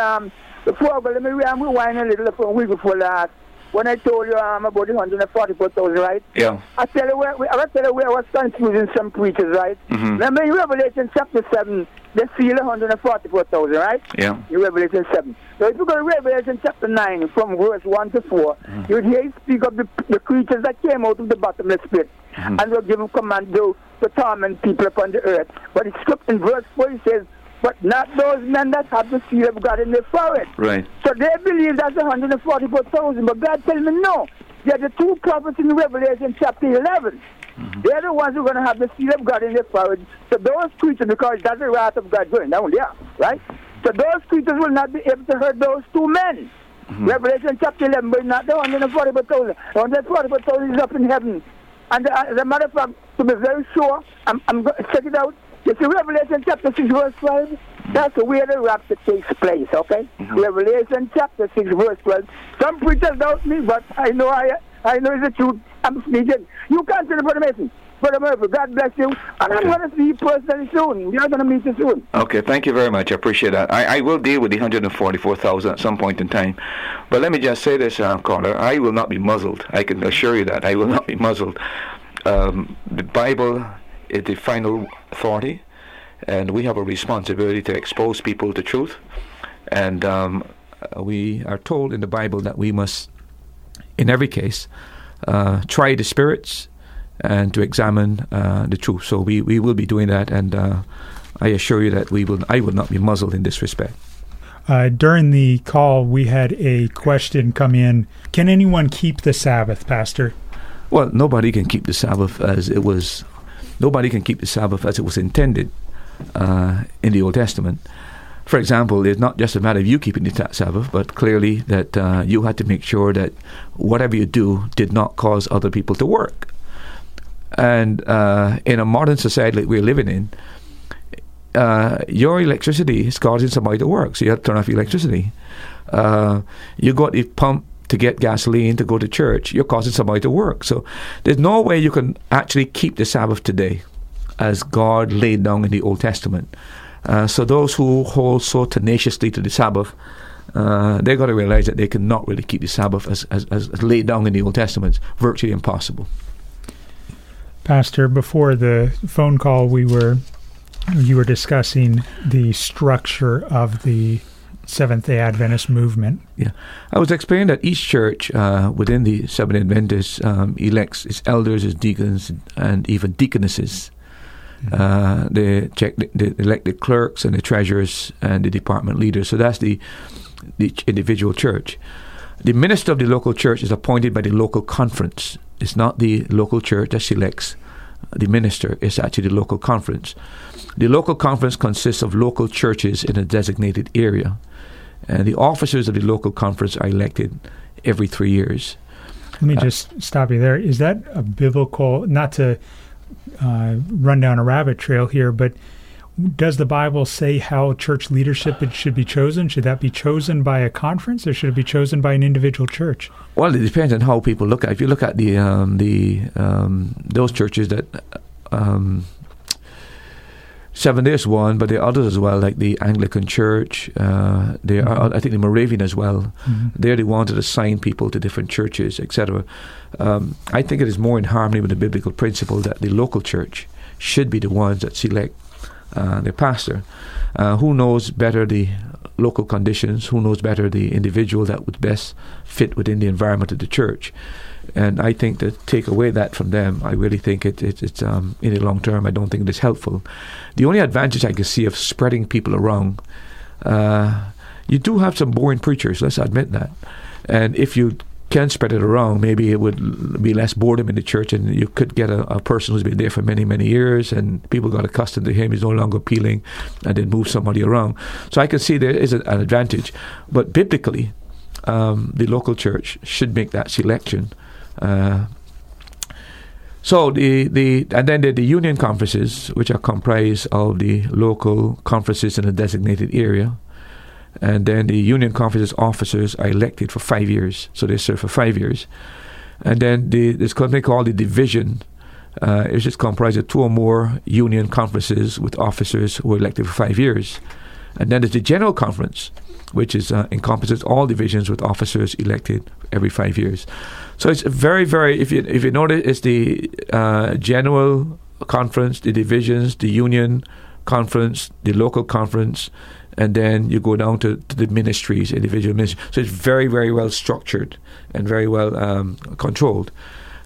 before I go, let me rewind a little from a week before last. When I told you about the 144,000, right? Yeah. I tell you where I was confusing some preachers, right? Mm-hmm. Remember in Revelation chapter 7, they seal 144,000, right? Yeah. In Revelation 7. So if you go to Revelation chapter 9, from verse 1 to 4, mm-hmm. you'll hear you speak of the creatures that came out of the bottomless pit, mm-hmm. and will give them command to torment people upon the earth. But it's scripted in verse 4, it says, but not those men that have the seal of God in their forehead. Right. So they believe that's 144,000, but God tells me no. There are the two prophets in Revelation chapter 11. Mm-hmm. They're the ones who are going to have the seal of God in their forehead. So those creatures, because that's the wrath of God going down there, right? So those creatures will not be able to hurt those two men. Mm-hmm. Revelation chapter 11, but not the 144,000. The 144,000 is up in heaven. And as a matter of fact, to be very sure, I'm going to check it out. You see, Revelation chapter 6, verse 12, that's where the rapture takes place, okay? Mm-hmm. Revelation chapter 6, verse 12. Some preachers doubt me, but I know it's the truth. I'm speaking. You can't tell Brother Mason. Brother Murphy, God bless you. And I'm going to see you personally soon. We are going to meet you soon. Okay, thank you very much. I appreciate that. I will deal with the 144,000 at some point in time. But let me just say this, caller. I will not be muzzled. I can assure you that. I will not be muzzled. The Bible is the final authority, and we have a responsibility to expose people to truth. And we are told in the Bible that we must, in every case, try the spirits and to examine the truth. So we will be doing that, and I assure you that I will not be muzzled in this respect. During the call, we had a question come in. Can anyone keep the Sabbath, Pastor? Well, nobody can keep the Sabbath as it was. Nobody can keep the Sabbath as it was intended in the Old Testament. For example, it's not just a matter of you keeping the Sabbath, but clearly that you had to make sure that whatever you do did not cause other people to work. And in a modern society that we're living in, your electricity is causing somebody to work, so you have to turn off your electricity. You go to the pump to get gasoline to go to church, you're causing somebody to work. So there's no way you can actually keep the Sabbath today as God laid down in the Old Testament. So those who hold so tenaciously to the Sabbath, they've got to realize that they cannot really keep the Sabbath as laid down in the Old Testament. It's virtually impossible. Pastor, before the phone call, you were discussing the structure of the Seventh-day Adventist movement. Yeah, I was explaining that each church within the Seventh-day Adventist elects its elders, its deacons, and even deaconesses. Mm-hmm. They elect the clerks and the treasurers and the department leaders. So that's the individual church. The minister of the local church is appointed by the local conference. It's not the local church that selects the minister. It's actually the local conference. The local conference consists of local churches in a designated area. And the officers of the local conference are elected every 3 years. Let me just stop you there. Is that a biblical, not to run down a rabbit trail here, but does the Bible say how church leadership should be chosen? Should that be chosen by a conference, or should it be chosen by an individual church? Well, it depends on how people look at it. If you look at those churches that 7 days one, but there are others as well, like the Anglican Church. There are, I think, the Moravian as well. Mm-hmm. They're the ones that assign people to different churches, etc. I think it is more in harmony with the biblical principle that the local church should be the ones that select the pastor. Who knows better the local conditions? Who knows better the individual that would best fit within the environment of the church? And I think to take away that from them, I really think it's in the long term, I don't think it is helpful. The only advantage I can see of spreading people around, you do have some boring preachers, let's admit that. And if you can spread it around, maybe it would be less boredom in the church, and you could get a person who's been there for many, many years, and people got accustomed to him, he's no longer appealing, and then move somebody around. So I can see there is an advantage. But biblically, the local church should make that selection. So then the union conferences, which are comprised of the local conferences in a designated area. And then the union conference's officers are elected for 5 years, so they serve for 5 years. And then there's something called the division. It's just comprised of two or more union conferences with officers who are elected for 5 years. And then there's the general conference, which is encompasses all divisions with officers elected every 5 years. So it's very, very. If you notice, it's the general conference, the divisions, the union conference, the local conference. And then you go down to the ministries, individual ministries. So it's very, very well structured and very well controlled.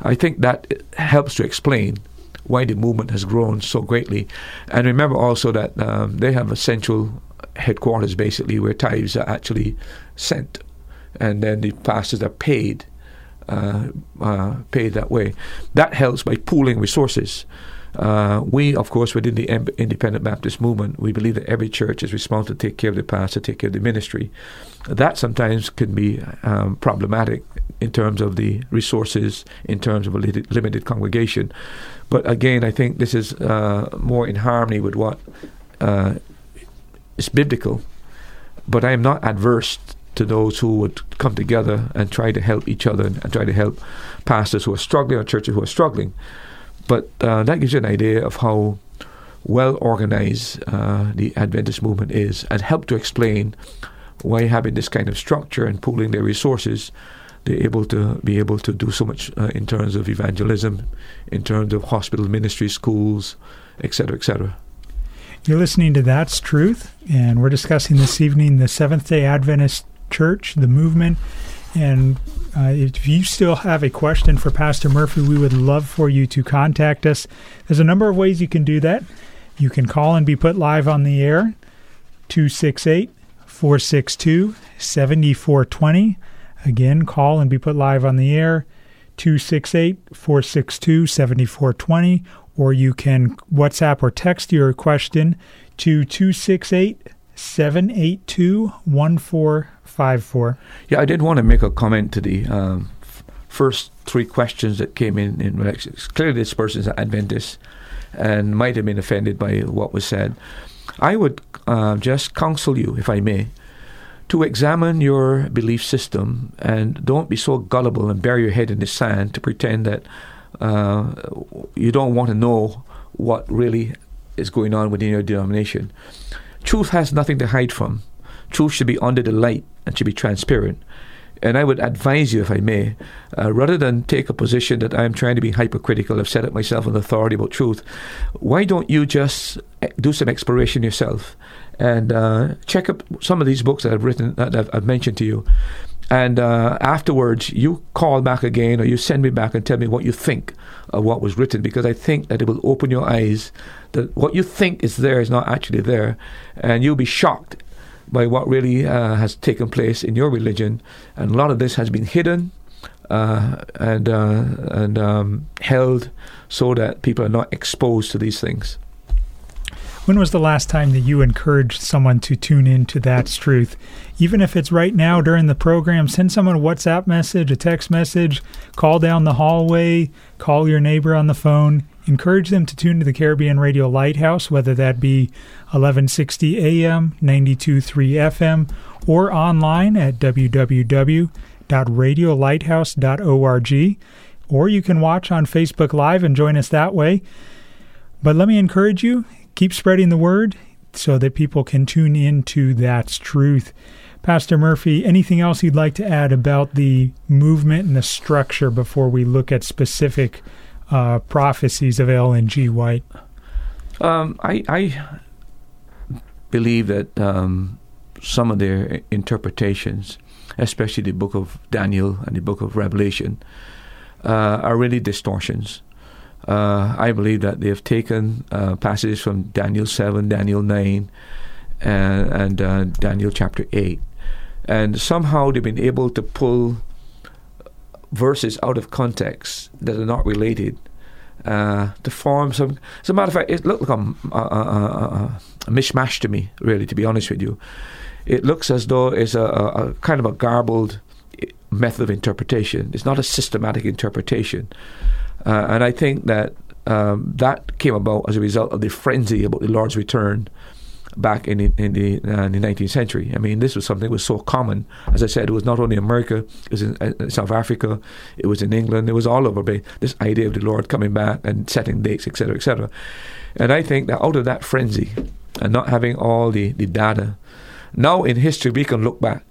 I think that helps to explain why the movement has grown so greatly. And remember also that they have a central headquarters, basically, where tithes are actually sent. And then the pastors are paid paid that way. That helps by pooling resources. We, of course, within the Independent Baptist movement, we believe that every church is responsible to take care of the pastor, take care of the ministry. That sometimes can be problematic in terms of the resources, in terms of a limited congregation. But again, I think this is more in harmony with what is biblical. But I am not adverse to those who would come together and try to help each other and try to help pastors who are struggling or churches who are struggling. But that gives you an idea of how well organized the Adventist movement is, and help to explain why, having this kind of structure and pooling their resources, they're able to do so much in terms of evangelism, in terms of hospital ministry, schools, etc., etc. You're listening to That's Truth, and we're discussing this evening the Seventh-day Adventist Church, the movement. And if you still have a question for Pastor Murphy, we would love for you to contact us. There's a number of ways you can do that. You can call and be put live on the air, 268-462-7420. Again, call and be put live on the air, 268-462-7420. Or you can WhatsApp or text your question to 268-782-1454. Yeah, I did want to make a comment to the first three questions that came in relation. Clearly, this person is an Adventist and might have been offended by what was said. I would just counsel you, if I may, to examine your belief system, and don't be so gullible and bury your head in the sand to pretend that you don't want to know what really is going on within your denomination. Truth has nothing to hide from. Truth should be under the light and should be transparent. And I would advise you, if I may, rather than take a position that I'm trying to be hypercritical, I've set up myself an authority about truth, why don't you just do some exploration yourself and check up some of these books that I've written, that I've mentioned to you. And afterwards, you call back again, or you send me back and tell me what you think of what was written, because I think that it will open your eyes that what you think is there is not actually there, and you'll be shocked by what really has taken place in your religion. And a lot of this has been hidden and held so that people are not exposed to these things. When was the last time that you encouraged someone to tune in to That's Truth? Even if it's right now during the program, send someone a WhatsApp message, a text message, call down the hallway, call your neighbor on the phone. Encourage them to tune to the Caribbean Radio Lighthouse, whether that be 1160 AM, 92.3 FM, or online at www.radiolighthouse.org. Or you can watch on Facebook Live and join us that way. But let me encourage you, keep spreading the word so that people can tune into That's Truth. Pastor Murphy, anything else you'd like to add about the movement and the structure before we look at specific prophecies of Ellen G. White? I believe that some of their interpretations, especially the book of Daniel and the book of Revelation, are really distortions. I believe that they have taken passages from Daniel 7, Daniel 9, and Daniel chapter 8. And somehow they've been able to pull verses out of context that are not related to form some... As a matter of fact, it looked like a mishmash to me, really, to be honest with you. It looks as though it's a kind of a garbled method of interpretation. It's not a systematic interpretation. And I think that that came about as a result of the frenzy about the Lord's return back in the 19th century. I mean, this was something that was so common. As I said, it was not only in America, it was in South Africa, it was in England, it was all over. This idea of the Lord coming back and setting dates, etc., etc. And I think that out of that frenzy and not having all the data, now in history we can look back,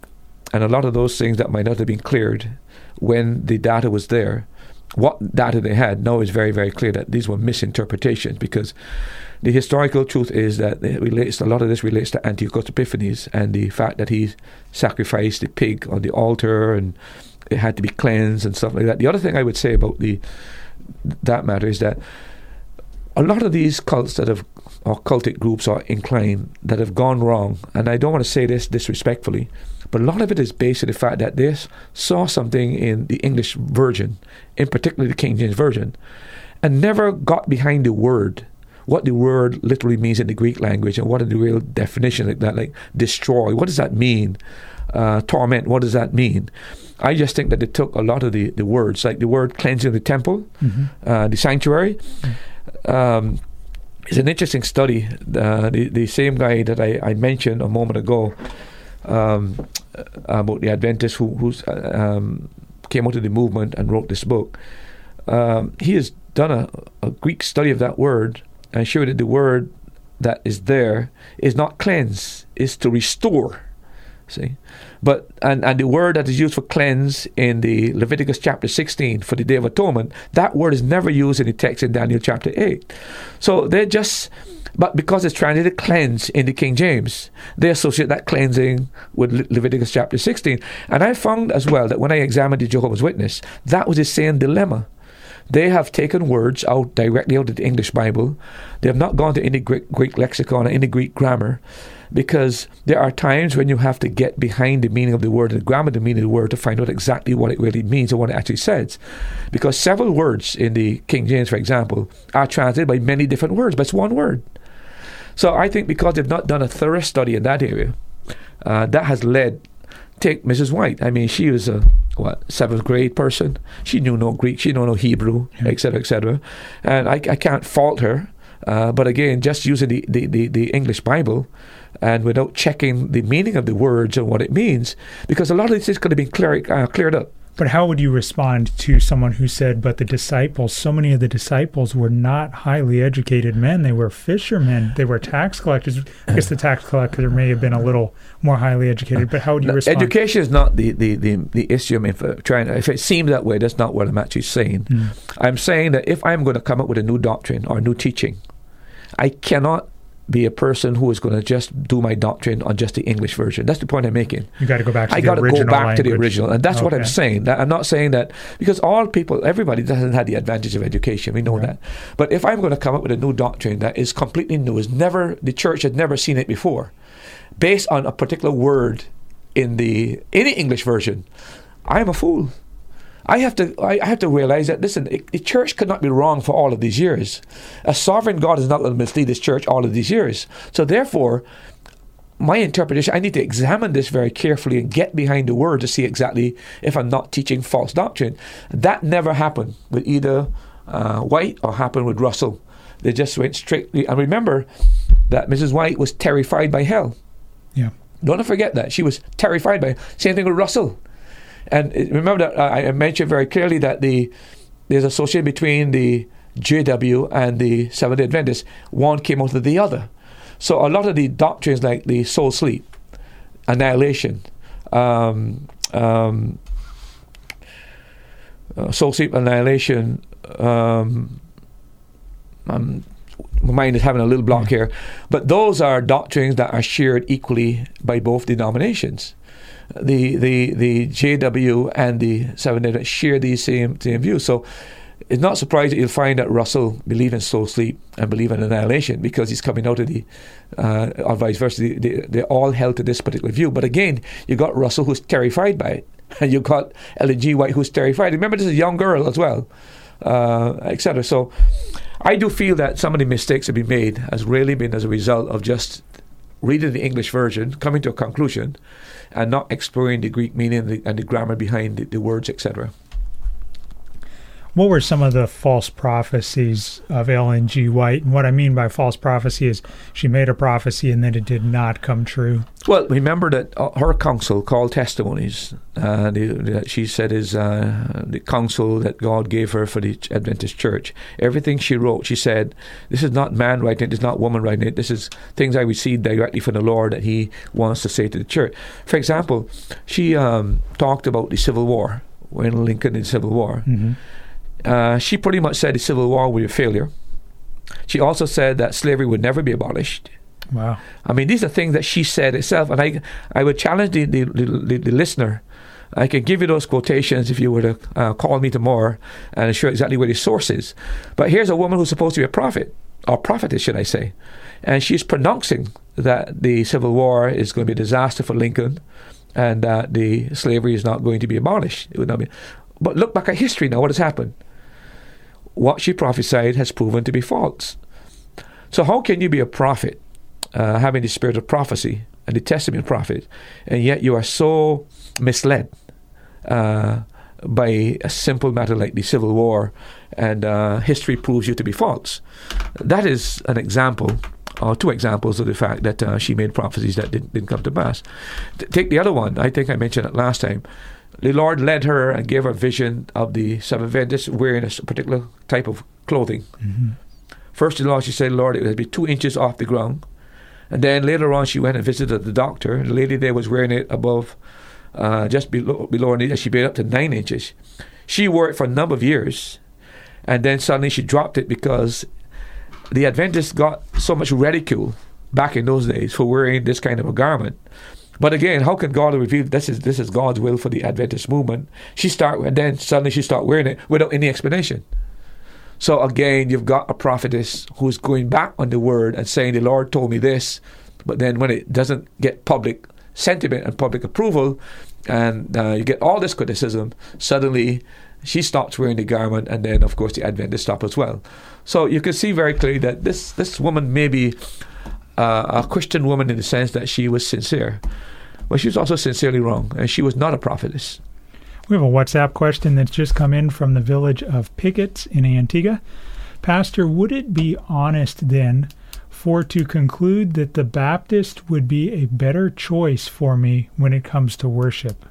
and a lot of those things that might not have been cleared when the data was there, what data they had now is very, very clear that these were misinterpretations, because the historical truth is that a lot of this relates to Antiochus Epiphanes and the fact that he sacrificed the pig on the altar and it had to be cleansed and stuff like that. The other thing I would say about that matter is that a lot of these cults that have or cultic groups are inclined that have gone wrong, and I don't want to say this disrespectfully, but a lot of it is based on the fact that they saw something in the English version, in particular the King James Version, and never got behind the word, what the word literally means in the Greek language, and what are the real definitions like that, like destroy, what does that mean? Torment, what does that mean? I just think that they took a lot of the words, like the word cleansing the temple, the sanctuary. It's an interesting study. The same guy that I mentioned a moment ago about the Adventists who came out of the movement and wrote this book, he has done a Greek study of that word and showed that the word that is there is not cleanse, is to restore. See, but and the word that is used for cleanse in the Leviticus chapter 16 for the Day of Atonement, that word is never used in the text in Daniel chapter 8. So they're just, but because it's translated cleanse in the King James, they associate that cleansing with Leviticus chapter 16. And I found as well that when I examined the Jehovah's Witness, that was the same dilemma. They have taken words out directly out of the English Bible. They have not gone to any Greek lexicon or any Greek grammar, because there are times when you have to get behind the meaning of the word and the grammar, the meaning of the word, to find out exactly what it really means and what it actually says. Because several words in the King James, for example, are translated by many different words, but it's one word. So I think because they've not done a thorough study in that area, that has led. Take Mrs. White. I mean, she was a 7th grade person. She knew no Greek. She knew no Hebrew, etc., etc. And I can't fault her. But again, just using the English Bible and without checking the meaning of the words and what it means, because a lot of these things could have been cleared up. But how would you respond to someone who said, but the disciples, so many of the disciples were not highly educated men. They were fishermen. They were tax collectors. I guess the tax collector may have been a little more highly educated, but how would you respond? Education is not the issue. If it seems that way, that's not what I'm actually saying. I'm saying that if I'm going to come up with a new doctrine or a new teaching, I cannot be a person who is going to just do my doctrine on just the English version. That's the point I'm making. You got to go back to the original. To the original, and that's what I'm saying. I'm not saying that because everybody doesn't have the advantage of education. We know that. But if I'm going to come up with a new doctrine that is completely new, the church had never seen it before, based on a particular word in any English version, I'm a fool. I have to realize that, listen, the church could not be wrong for all of these years. A sovereign God is not going to mislead his church all of these years. So therefore, my interpretation, I need to examine this very carefully and get behind the word to see exactly if I'm not teaching false doctrine. That never happened with either White or happened with Russell. They just went strictly. And remember that Mrs. White was terrified by hell. Yeah. Don't forget that. She was terrified by it. Same thing with Russell. And remember that I mentioned very clearly that there's association between the JW and the Seventh-day Adventist. One came out of the other. So a lot of the doctrines like the soul sleep, annihilation, my mind is having a little block here. But those are doctrines that are shared equally by both denominations. The JW and the Seventh-day share these same views. So it's not surprising you'll find that Russell believes in soul sleep and believes in annihilation, because he's coming out of or vice versa. They're all held to this particular view. But again, you got Russell who's terrified by it, and you got Ellen G. White who's terrified. Remember, this is a young girl as well, etc. So I do feel that some of the mistakes that have been made has really been as a result of just reading the English version, coming to a conclusion, and not exploring the Greek meaning and the grammar behind the words, etc. What were some of the false prophecies of Ellen G. White? And what I mean by false prophecy is she made a prophecy and then it did not come true. Well, remember that her council called testimonies. She said is the counsel that God gave her for the Adventist Church. Everything she wrote, she said, this is not man writing it, this is not woman writing it, this is things I received directly from the Lord that he wants to say to the church. For example, she talked about the Civil War, when Lincoln did the Civil War. She pretty much said the Civil War would be a failure. She also said that slavery would never be abolished. Wow. I mean, these are things that she said herself, and I would challenge the listener. I can give you those quotations if you were to call me tomorrow and show exactly where the source is. But here's a woman who's supposed to be a prophet, or prophetess, should I say. and she's pronouncing that the Civil War is going to be a disaster for Lincoln, and that the slavery is not going to be abolished. It would not be. But look back at history now. What has happened? What she prophesied has proven to be false. So how can you be a prophet, having the spirit of prophecy and the testament prophet, and yet you are so misled by a simple matter like the Civil War, and history proves you to be false? That is an example, or two examples, of the fact that she made prophecies that didn't come to pass. Take the other one. I think I mentioned it last time. The Lord led her and gave her a vision of the Seventh-day Adventist wearing a particular type of clothing. Mm-hmm. First of all, she said, Lord, it would be 2 inches off the ground. And then later on, she went and visited the doctor. The lady there was wearing it above, just below her knee. She made it up to 9 inches. She wore it for a number of years. And then suddenly she dropped it because the Adventists got so much ridicule back in those days for wearing this kind of a garment. But again, how can God reveal this is God's will for the Adventist movement? And then suddenly she started wearing it without any explanation. So again, you've got a prophetess who's going back on the word and saying, the Lord told me this, but then when it doesn't get public sentiment and public approval, and you get all this criticism, suddenly she stops wearing the garment, and then, of course, the Adventists stop as well. So you can see very clearly that this woman may be a Christian woman in the sense that she was sincere, but she was also sincerely wrong, and she was not a prophetess. We have a WhatsApp question that's just come in from the village of Pickets in Antigua. Pastor, would it be honest then for to conclude that the Baptist would be a better choice for me when it comes to worship?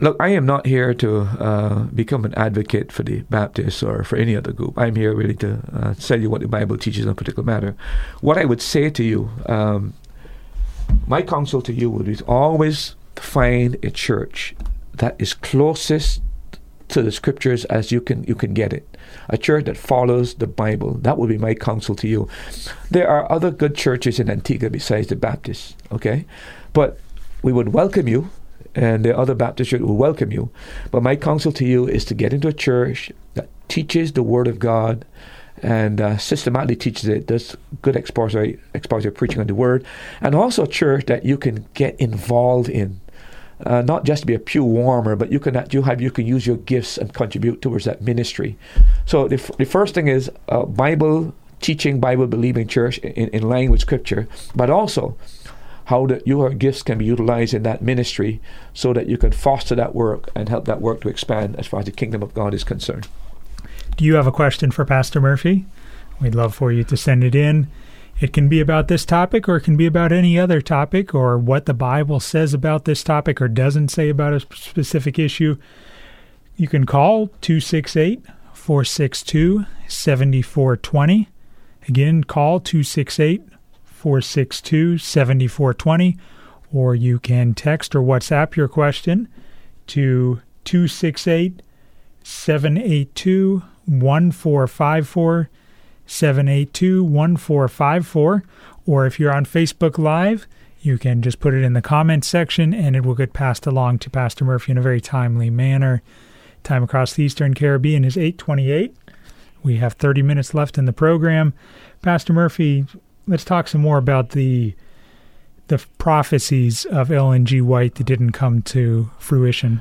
Look, I am not here to become an advocate for the Baptists or for any other group. I'm here really to tell you what the Bible teaches on a particular matter. What I would say to you, my counsel to you would be to always find a church that is closest to the scriptures as you can get it. A church that follows the Bible. That would be my counsel to you. There are other good churches in Antigua besides the Baptists, okay? But we would welcome you, and the other Baptist church will welcome you. But my counsel to you is to get into a church that teaches the Word of God and systematically teaches it, does good expository preaching on the Word, and also a church that you can get involved in. Not just be a pew warmer, but you can use your gifts and contribute towards that ministry. So the first thing is a Bible teaching, Bible believing church in line with Scripture, but also how your gifts can be utilized in that ministry, so that you can foster that work and help that work to expand as far as the kingdom of God is concerned. Do you have a question for Pastor Murphy? We'd love for you to send it in. It can be about this topic, or it can be about any other topic, or what the Bible says about this topic or doesn't say about a specific issue. You can call 268-462-7420. Again, call 268-462-7420, or you can text or WhatsApp your question to 268-782-1454. 782-1454, or if you're on Facebook Live, you can just put it in the comments section and it will get passed along to Pastor Murphy in a very timely manner. Time across the Eastern Caribbean is 8:28. We have 30 minutes left in the program. Pastor Murphy, let's talk some more about the prophecies of Ellen G. White that didn't come to fruition.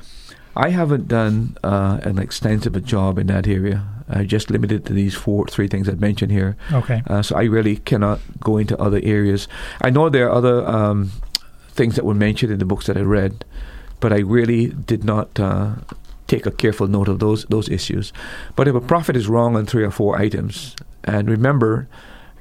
I haven't done an extensive job in that area. I just limited to these three things I've mentioned here. Okay. So I really cannot go into other areas. I know there are other things that were mentioned in the books that I read, but I really did not take a careful note of those issues. But if a prophet is wrong on three or four items, and remember,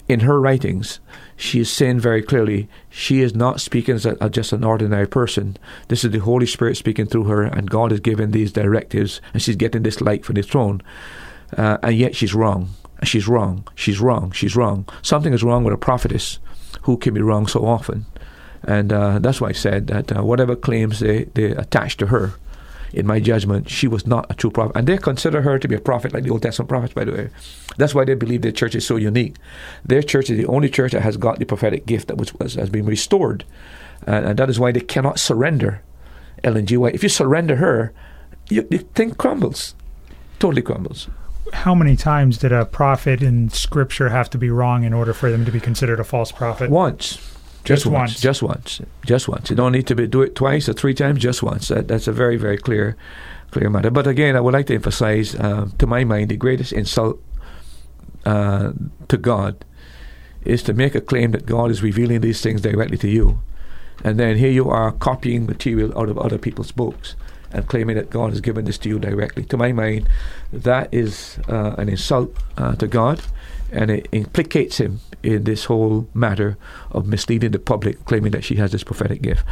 in her writings, she is saying very clearly, she is not speaking as just an ordinary person. This is the Holy Spirit speaking through her, and God is giving these directives, and she's getting this light from the throne. And yet she's wrong. She's wrong. She's wrong. She's wrong. Something is wrong with a prophetess who can be wrong so often. And that's why I said that whatever claims they attach to her, in my judgment, she was not a true prophet. And they consider her to be a prophet, like the Old Testament prophets, by the way. That's why they believe their church is so unique. Their church is the only church that has got the prophetic gift that has been restored. And that is why they cannot surrender Ellen G. White. If you surrender her, the thing crumbles, totally crumbles. how many times did a prophet in Scripture have to be wrong in order for them to be considered a false prophet? Once. Just once. You don't need to do it twice or three times, just once. That's a very, very clear matter. But again, I would like to emphasize, to my mind, the greatest insult to God is to make a claim that God is revealing these things directly to you. And then here you are copying material out of other people's books and claiming that God has given this to you directly. To my mind, that is an insult to God, and it implicates him in this whole matter of misleading the public, claiming that she has this prophetic gift.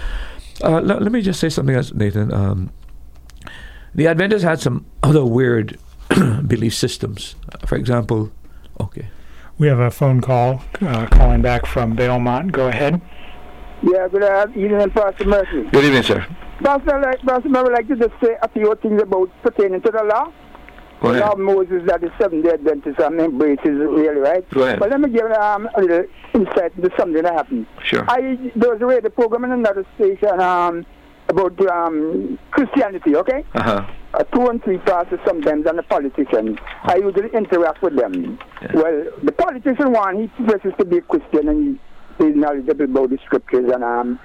Let me just say something else, Nathan. The Adventists had some other weird belief systems. For example, okay. We have a phone call calling back from Belmont. Go ahead. Yeah, good evening, Pastor Murphy. Good evening, sir. Pastor Murphy, I'd like to just say a few things about pertaining to the law. The law of Moses that the Seventh-day Adventist and embraces, really, right? Go ahead. But let me give a little insight into something that happened. Sure. There was a radio program in another station about Christianity, okay? Uh-huh. Two and three pastors sometimes and the politicians. I usually interact with them. Yeah. Well, the politician one, he professes to be a Christian and he's knowledgeable about the scriptures. And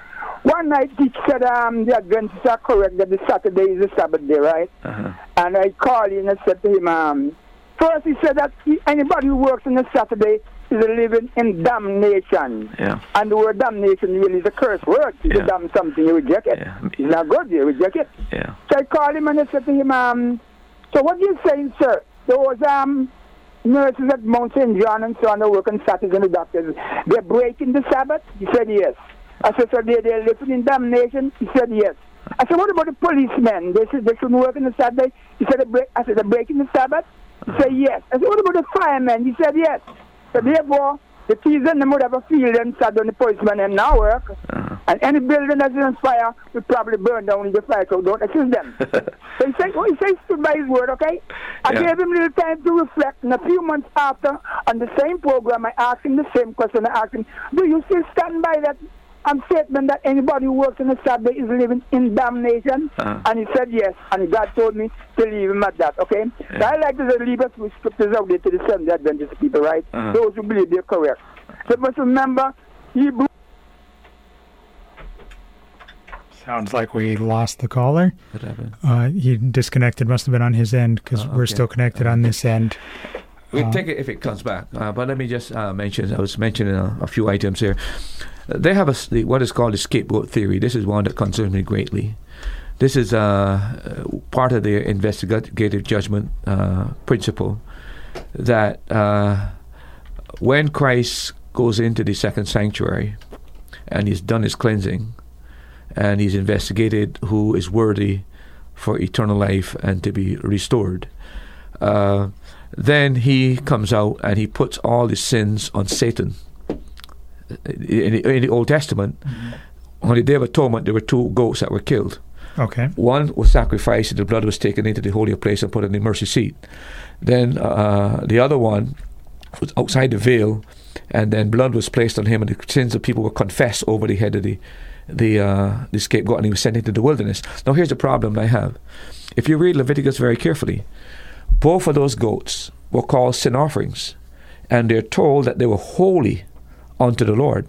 one night he said the Adventists are correct that the Saturday is the Sabbath day, right? Uh-huh. And I called in and said to him, first he said that anybody who works on a Saturday is living in damnation. Yeah. And the word damnation really is a curse word. If you damn something, you reject it. Yeah. It's not good, you reject it. Yeah. So I called him and I said to him, so what are you saying, sir? There was nurses at Mount St. John and so on, they work on Saturdays and the doctors. They're breaking the Sabbath? He said yes. I said, so they're living in damnation? He said yes. I said, what about the policemen? They said they shouldn't work on the Saturday? He said, I said, they're breaking the Sabbath? He said yes. I said, what about the firemen? He said yes. So therefore, the season them would have a field and sat on the policeman and now work. Uh-huh. And any building that's on fire would probably burn down in the fire, so don't assist them. So he said he stood by his word, okay? I gave him a little time to reflect, and a few months after, on the same program, I asked him the same question. I asked him, do you still stand by that statement that anybody who works on a Saturday is living in damnation? Uh-huh. And he said yes, and God told me to leave him at that, okay? Yeah. So I like to leave us with scriptures out there to the Seventh-day Adventist people, right? Uh-huh. Those who believe they're correct. So must remember, Hebrew. Sounds like we lost the caller. What happened? He disconnected, must have been on his end, because we're still connected on this end. We'll take it if it comes back. But let me just mention, I was mentioning a few items here. They have what is called the scapegoat theory. This is one that concerns me greatly. This is part of their investigative judgment principle that when Christ goes into the second sanctuary and he's done his cleansing and he's investigated who is worthy for eternal life and to be restored, then he comes out and he puts all the sins on Satan. In the Old Testament, on the Day of Atonement, there were two goats that were killed. Okay. One was sacrificed and the blood was taken into the holy place and put in the mercy seat. Then the other one was outside the veil, and then blood was placed on him, and the sins of people were confessed over the head of the scapegoat, and he was sent into the wilderness. Now here's the problem I have. If you read Leviticus very carefully, both of those goats were called sin offerings, and they're told that they were holy unto the Lord.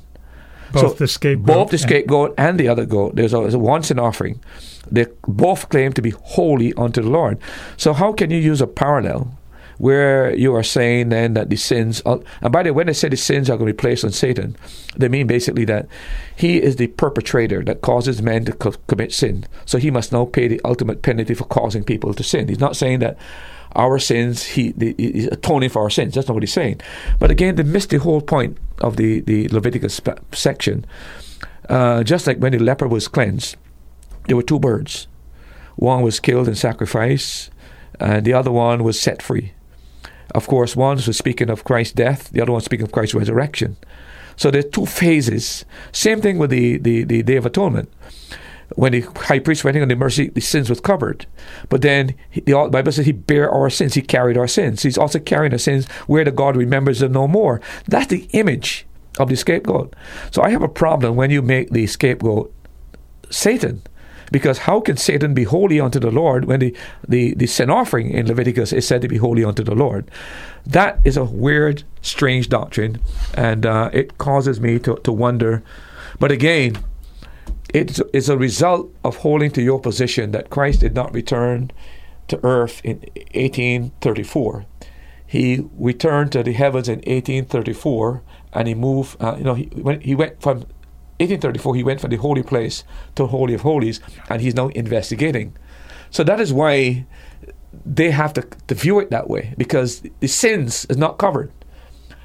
Both the scapegoat and the other goat. There's one sin offering. They both claim to be holy unto the Lord. So how can you use a parallel where you are saying then that the sins... And by the way, when they say the sins are going to be placed on Satan, they mean basically that he is the perpetrator that causes men to commit sin. So he must now pay the ultimate penalty for causing people to sin. He's not saying that our sins, he is atoning for our sins. That's not what he's saying. But again, they missed the whole point of the Leviticus section. Just like when the leper was cleansed, there were two birds. One was killed and sacrificed, and the other one was set free. Of course, one was speaking of Christ's death, the other one speaking of Christ's resurrection. So there are two phases. Same thing with the Day of Atonement. When the high priest went in on the mercy, the sins was covered. But then the Bible says he bare our sins. He carried our sins. He's also carrying our sins where the God remembers them no more. That's the image of the scapegoat. So I have a problem when you make the scapegoat Satan, Because how can Satan be holy unto the Lord when the sin offering in Leviticus is said to be holy unto the Lord? That is a weird, strange doctrine, and it causes me to wonder. But again, it is a result of holding to your position that Christ did not return to earth in 1834. He returned to the heavens in 1834, and he moved. He went from 1834. He went from the holy place to Holy of Holies, and he's now investigating. So that is why they have to view it that way, because the sins is not covered.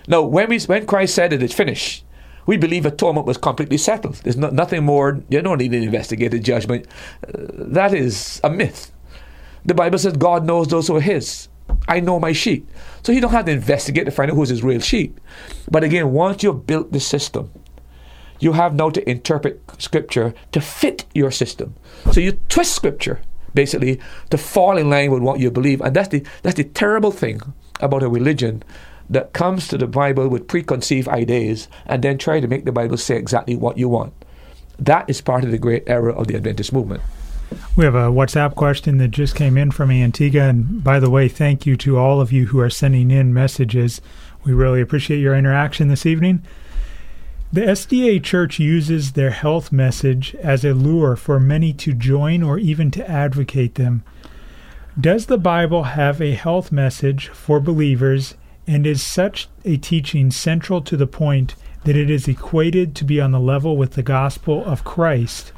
Now, when Christ said it is finished, we believe atonement was completely settled. There's nothing more. You don't need an investigative judgment. That is a myth. The Bible says God knows those who are His. I know my sheep. So He don't have to investigate to find out who's His real sheep. But again, once you've built the system, you have now to interpret Scripture to fit your system. So you twist Scripture, basically, to fall in line with what you believe. And that's the terrible thing about a religion that comes to the Bible with preconceived ideas and then try to make the Bible say exactly what you want. That is part of the great error of the Adventist movement. We have a WhatsApp question that just came in from Antigua. And by the way, thank you to all of you who are sending in messages. We really appreciate your interaction this evening. The SDA Church uses their health message as a lure for many to join or even to advocate them. Does the Bible have a health message for believers, and is such a teaching central to the point that it is equated to be on the level with the gospel of Christ?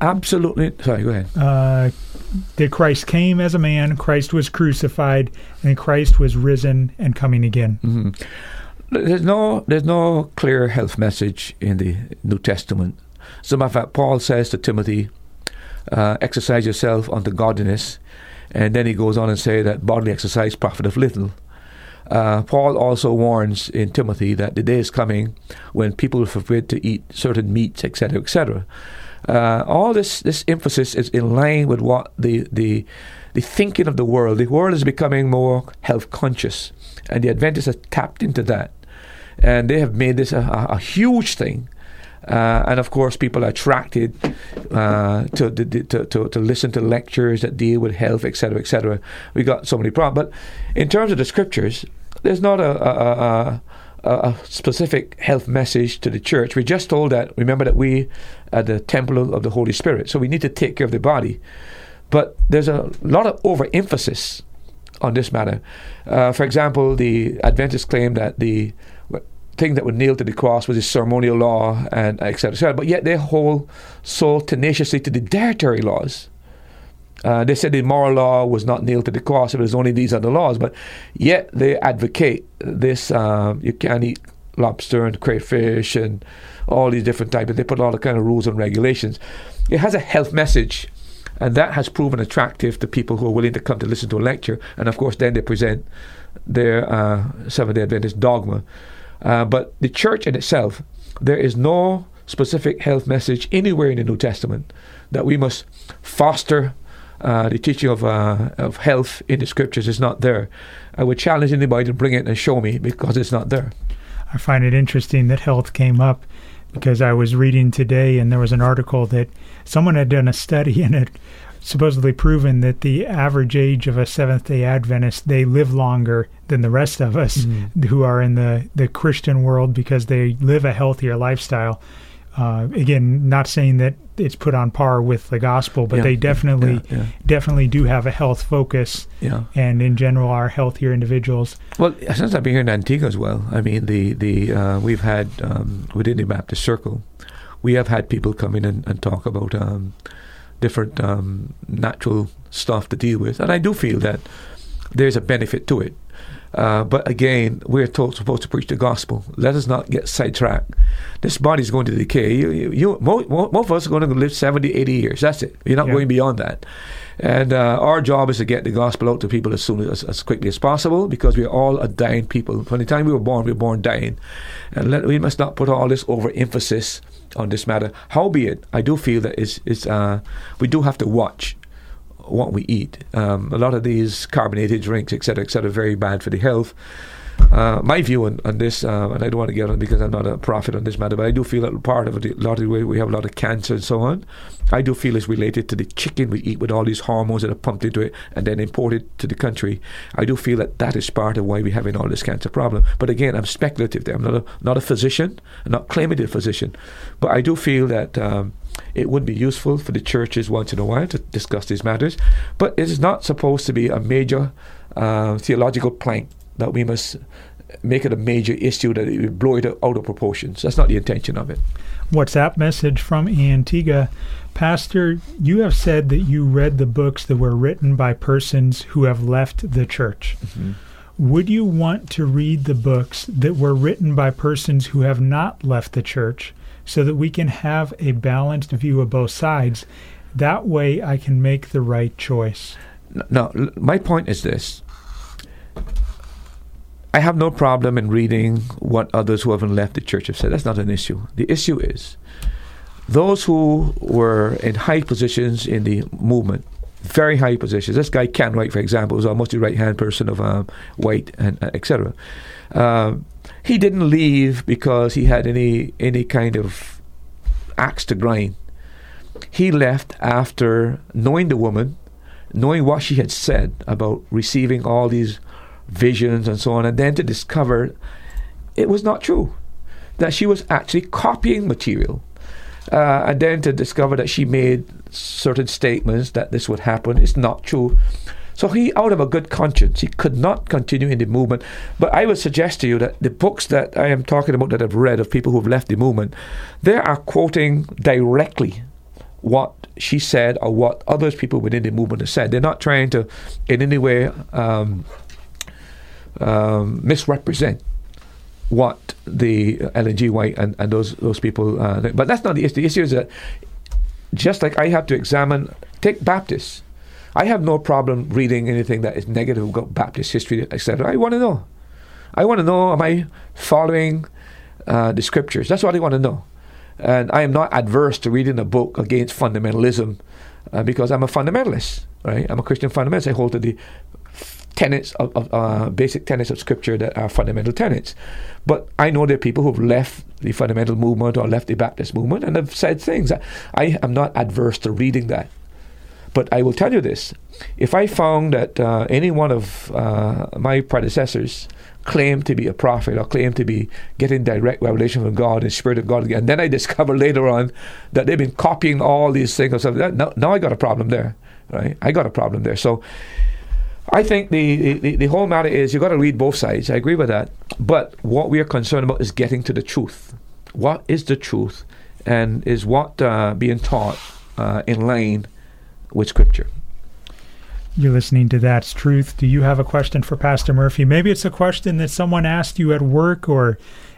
Absolutely. Sorry, go ahead. That Christ came as a man, Christ was crucified, and Christ was risen and coming again. Mm-hmm. There's no clear health message in the New Testament. As a matter of fact, Paul says to Timothy, exercise yourself unto godliness, and then he goes on and says that bodily exercise profiteth little. Paul also warns in Timothy that the day is coming when people are forbid to eat certain meats, etc., etc. All this emphasis is in line with what the thinking of the world. The world is becoming more health conscious, and the Adventists have tapped into that, and they have made this a huge thing. And of course, people are attracted to listen to lectures that deal with health, etc., etc. We got so many problems. But in terms of the Scriptures, there's not a specific health message to the church. We're just told that, remember that we are the temple of the Holy Spirit, so we need to take care of the body. But there's a lot of overemphasis on this matter. For example, the Adventists claim that the thing that would nail to the cross was the ceremonial law, and etc., etc., but yet they hold so tenaciously to the dietary laws. They said the moral law was not nailed to the cross, it was only these other laws, but yet they advocate this, you can't eat lobster and crayfish and all these different types, they put all the kind of rules and regulations. It has a health message, and that has proven attractive to people who are willing to come to listen to a lecture, and of course then they present their Seventh-day Adventist dogma. But the church in itself, there is no specific health message anywhere in the New Testament that we must foster. The teaching of health in the Scriptures is not there. I would challenge anybody to bring it and show me, because it's not there. I find it interesting that health came up, because I was reading today and there was an article that someone had done a study and it supposedly proven that the average age of a Seventh-day Adventist, they live longer than the rest of us who are in the Christian world, because they live a healthier lifestyle. Again, not saying that it's put on par with the gospel, but they definitely do have a health focus, and in general are healthier individuals. Well, since I've been here in Antigua as well, I mean, we've had, within the Baptist circle, we have had people come in and talk about different natural stuff to deal with, and I do feel that there's a benefit to it. But again, we're supposed to preach the gospel. Let us not get sidetracked. This body's going to decay. Most of us are going to live 70, 80 years. That's it. You're not going beyond that. And our job is to get the gospel out to people as quickly as possible, because we're all a dying people. From the time we were born dying. And we must not put all this overemphasis on this matter. Howbeit, I do feel that we do have to watch what we eat. A lot of these carbonated drinks, etc., etc., very bad for the health. my view on this, and I don't want to get on because I'm not a prophet on this matter, but I do feel that part of it, a lot of the way we have a lot of cancer and so on, I do feel it's related to the chicken we eat with all these hormones that are pumped into it and then imported to the country. I do feel that that is part of why we're having all this cancer problem. But again, I'm speculative there. I'm not a physician. I'm not claiming to be a physician. But I do feel that it would be useful for the churches once in a while to discuss these matters. But it is not supposed to be a major theological plank that we must make it a major issue, that it would blow it out of proportions. That's not the intention of it. WhatsApp message from Antigua. Pastor, you have said that you read the books that were written by persons who have left the church. Mm-hmm. Would you want to read the books that were written by persons who have not left the church so that we can have a balanced view of both sides? That way I can make the right choice. No, my point is this. I have no problem in reading what others who haven't left the church have said. That's not an issue. The issue is those who were in high positions in the movement, very high positions. This guy Canright, for example, was almost the right-hand person of White, and etc. He didn't leave because he had any kind of axe to grind. He left after knowing the woman, knowing what she had said about receiving all these visions and so on, and then to discover it was not true, that she was actually copying material, and then to discover that she made certain statements that this would happen. It's not true. So he, out of a good conscience, he could not continue in the movement. But I would suggest to you that the books that I am talking about that I've read of people who have left the movement, they are quoting directly what she said or what other people within the movement have said. They're not trying to in any way misrepresent what the Ellen G. White and those people but that's not the issue. The issue is that, just like I have to examine, take Baptists, I have no problem reading anything that is negative about Baptist history, etc. I want to know, am I following the scriptures? That's what I want to know. And I am not adverse to reading a book against fundamentalism, because I'm a fundamentalist, right? I'm a Christian fundamentalist. I hold to the tenets of basic tenets of scripture that are fundamental tenets. But I know there are people who've left the fundamental movement or left the Baptist movement and have said things. I am not adverse to reading that. But I will tell you this. If I found that any one of my predecessors claimed to be a prophet or claimed to be getting direct revelation from God and Spirit of God again, and then I discover later on that they've been copying all these things or something, now I got a problem there, right? I got a problem there. So I think the whole matter is you've got to read both sides. I agree with that. But what we are concerned about is getting to the truth. What is the truth? And is what being taught in line with Scripture? You're listening to That's Truth. Do you have a question for Pastor Murphy? Maybe it's a question that someone asked you at work or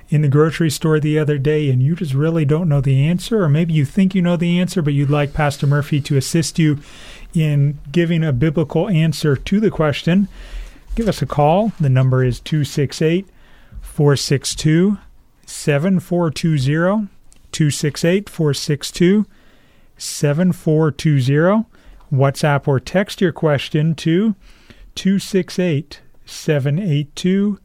in the grocery store the other day, and you just really don't know the answer, or maybe you think you know the answer, but you'd like Pastor Murphy to assist you in giving a biblical answer to the question. Give us a call. The number is 268-462-7420, 268-462-7420. WhatsApp or text your question to 268-782-1454.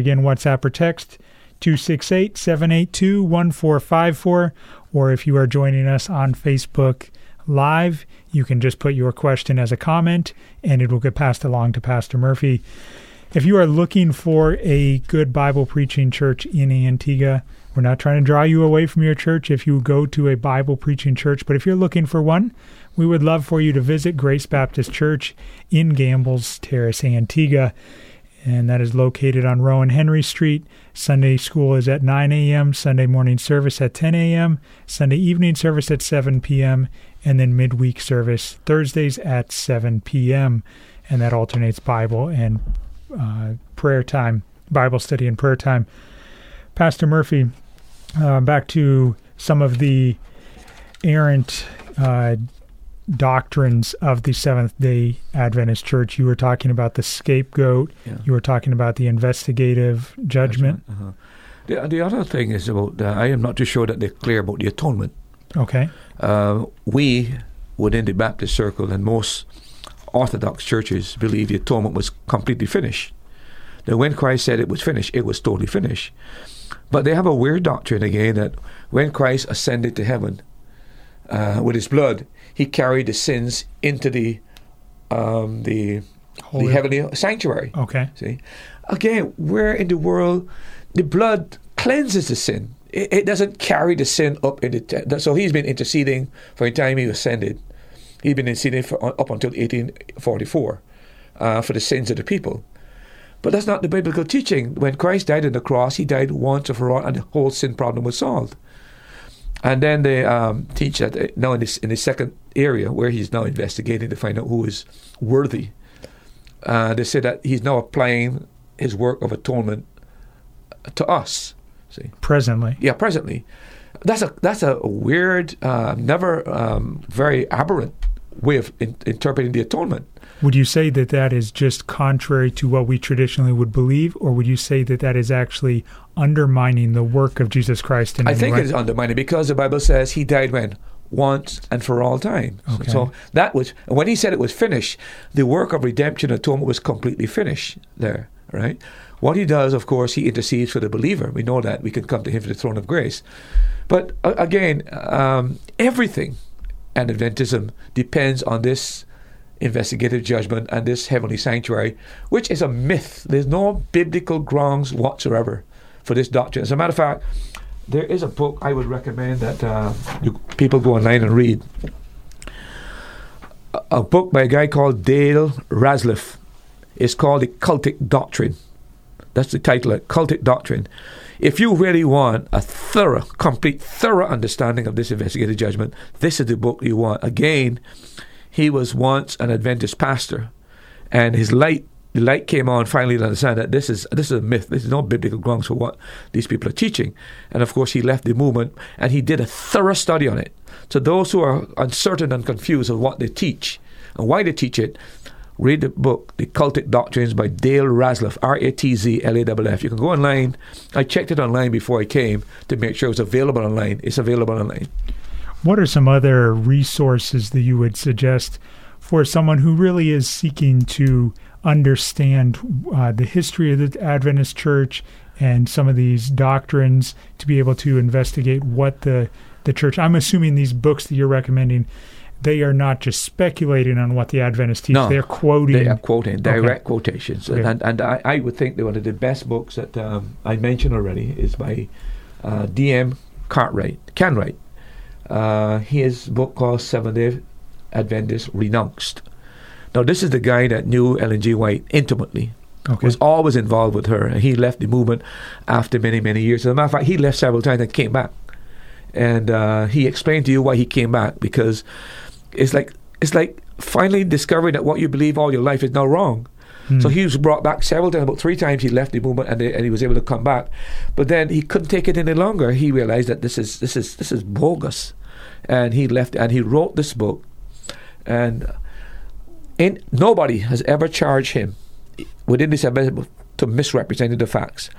Again, WhatsApp or text 268-782-1454. Or if you are joining us on Facebook Live, you can just put your question as a comment, and it will get passed along to Pastor Murphy. If you are looking for a good Bible preaching church in Antigua, we're not trying to draw you away from your church if you go to a Bible preaching church, but if you're looking for one, we would love for you to visit Grace Baptist Church in Gambles Terrace, Antigua. And that is located on Rowan Henry Street. Sunday school is at 9 a.m., Sunday morning service at 10 a.m., Sunday evening service at 7 p.m., and then midweek service Thursdays at 7 p.m., and that alternates Bible and prayer time, Bible study and prayer time. Pastor Murphy, back to some of the errant doctrines of the Seventh-day Adventist Church. You were talking about the scapegoat. Yeah. You were talking about the investigative judgment. Right. Uh-huh. The other thing is about, I am not too sure that they're clear about the atonement. Okay. We, within the Baptist circle and most Orthodox churches believe the atonement was completely finished. Now, when Christ said it was finished, it was totally finished. But they have a weird doctrine again that when Christ ascended to heaven with his blood, he carried the sins into the heavenly sanctuary. Okay. See, again, where in the world the blood cleanses the sin? It doesn't carry the sin up in the so he's been interceding for the time he ascended. He'd been interceding up until 1844 for the sins of the people. But that's not the biblical teaching. When Christ died on the cross, he died once and for all, and the whole sin problem was solved. And then they teach that now in the second area, where he's now investigating to find out who is worthy, they say that he's now applying his work of atonement to us. See? Presently. Yeah, presently. That's a weird, very aberrant way of interpreting the atonement. Would you say that that is just contrary to what we traditionally would believe, or would you say that that is actually undermining the work of Jesus Christ? I think it's undermining, because the Bible says he died when? Once and for all time. Okay. So that was, when he said it was finished, the work of redemption, atonement was completely finished there, right? What he does, of course, he intercedes for the believer. We know that. We can come to him for the throne of grace. But again, everything in Adventism depends on this investigative judgment and this heavenly sanctuary, which is a myth. There's no biblical grounds whatsoever for this doctrine. As a matter of fact, there is a book I would recommend that people go online and read. A book by a guy called Dale Ratzlaff. It's called The Cultic Doctrine. That's the title of it, Cultic Doctrine. If you really want a thorough, complete, thorough understanding of this investigative judgment, this is the book you want. Again, he was once an Adventist pastor, and his light came on finally to understand that this is a myth. This is no biblical grounds for what these people are teaching. And of course, he left the movement, and he did a thorough study on it. So those who are uncertain and confused of what they teach and why they teach it, read the book, The Cultic Doctrines by Dale Ratzlaff, R-A-T-Z-L-A-F-F. You can go online. I checked it online before I came to make sure it was available online. It's available online. What are some other resources that you would suggest for someone who really is seeking to understand the history of the Adventist Church and some of these doctrines, to be able to investigate what the Church... I'm assuming these books that you're recommending, they are not just speculating on what the Adventists teach. No, they're quoting. They are quoting, direct quotations. Okay. And I would think that one of the best books that I mentioned already is by D.M. Canright. His book called Seventh-day Adventist Renounced. Now, this is the guy that knew Ellen G. White intimately. Okay. Was always involved with her. And he left the movement after many, many years. As a matter of fact, he left several times and came back. And he explained to you why he came back, because it's like finally discovering that what you believe all your life is now wrong. So he was brought back several times. About three times he left the movement, and he was able to come back. But then he couldn't take it any longer. He realized that this is bogus, and he left. And he wrote this book, and nobody has ever charged him within this book to misrepresenting the facts.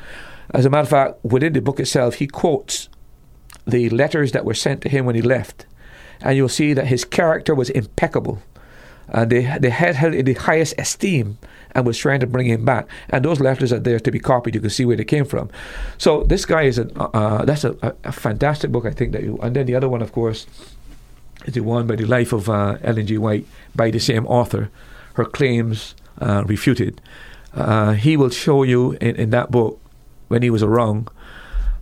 As a matter of fact, within the book itself, he quotes the letters that were sent to him when he left, and you'll see that his character was impeccable. And they had held in the highest esteem and was trying to bring him back. And those letters are there to be copied. You can see where they came from. So this guy is a fantastic book, I think. And then the other one, of course, is the one by the life of Ellen G. White by the same author, Her Claims Refuted. He will show you in that book, when he was around,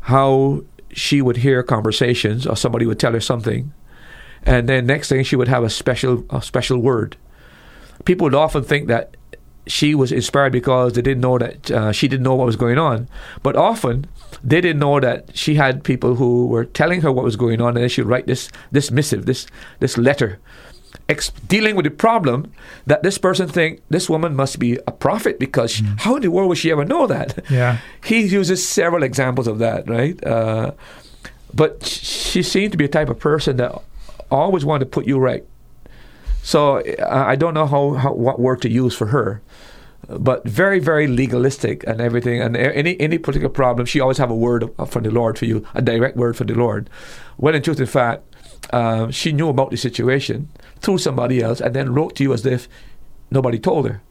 how she would hear conversations or somebody would tell her something, and then next thing she would have a special word. People would often think that she was inspired because they didn't know that she didn't know what was going on. But often they didn't know that she had people who were telling her what was going on, and then she would write this missive, this letter, dealing with the problem that this person think this woman must be a prophet, because how in the world would she ever know that? Yeah, he uses several examples of that, right? But she seemed to be a type of person that always wanted to put you right. So I don't know what word to use for her, but very, very legalistic and everything. And any particular problem, she always have a word from the Lord for you, a direct word from the Lord. When in truth, in fact, she knew about the situation through somebody else and then wrote to you as if Nobody told her.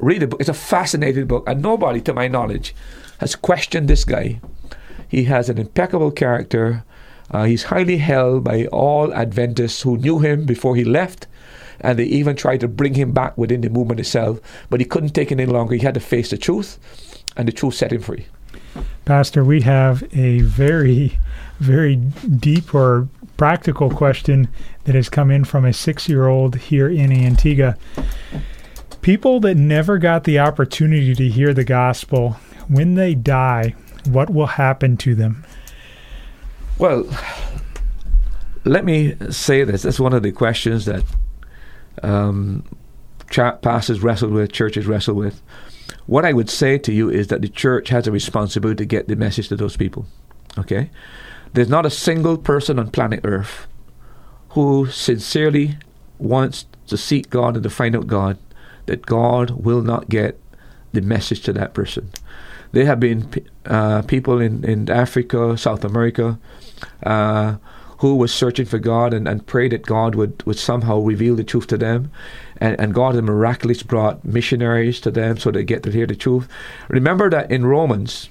Read the book. It's a fascinating book, and nobody, to my knowledge, has questioned this guy. He has an impeccable character. He's highly held by all Adventists who knew him before he left, and they even tried to bring him back within the movement itself, but he couldn't take it any longer. He had to face the truth, and the truth set him free. Pastor, we have a very, very deep or practical question that has come in from a 6-year-old here in Antigua. People that never got the opportunity to hear the gospel, when they die, what will happen to them? Well, let me say this. That's one of the questions that pastors wrestle with, churches wrestle with. What I would say to you is that the church has a responsibility to get the message to those people. Okay? There's not a single person on planet Earth who sincerely wants to seek God and to find out God, that God will not get the message to that person. There have been people in Africa, South America, who was searching for God and prayed that God would somehow reveal the truth to them. And God has miraculously brought missionaries to them so they get to hear the truth. Remember that in Romans,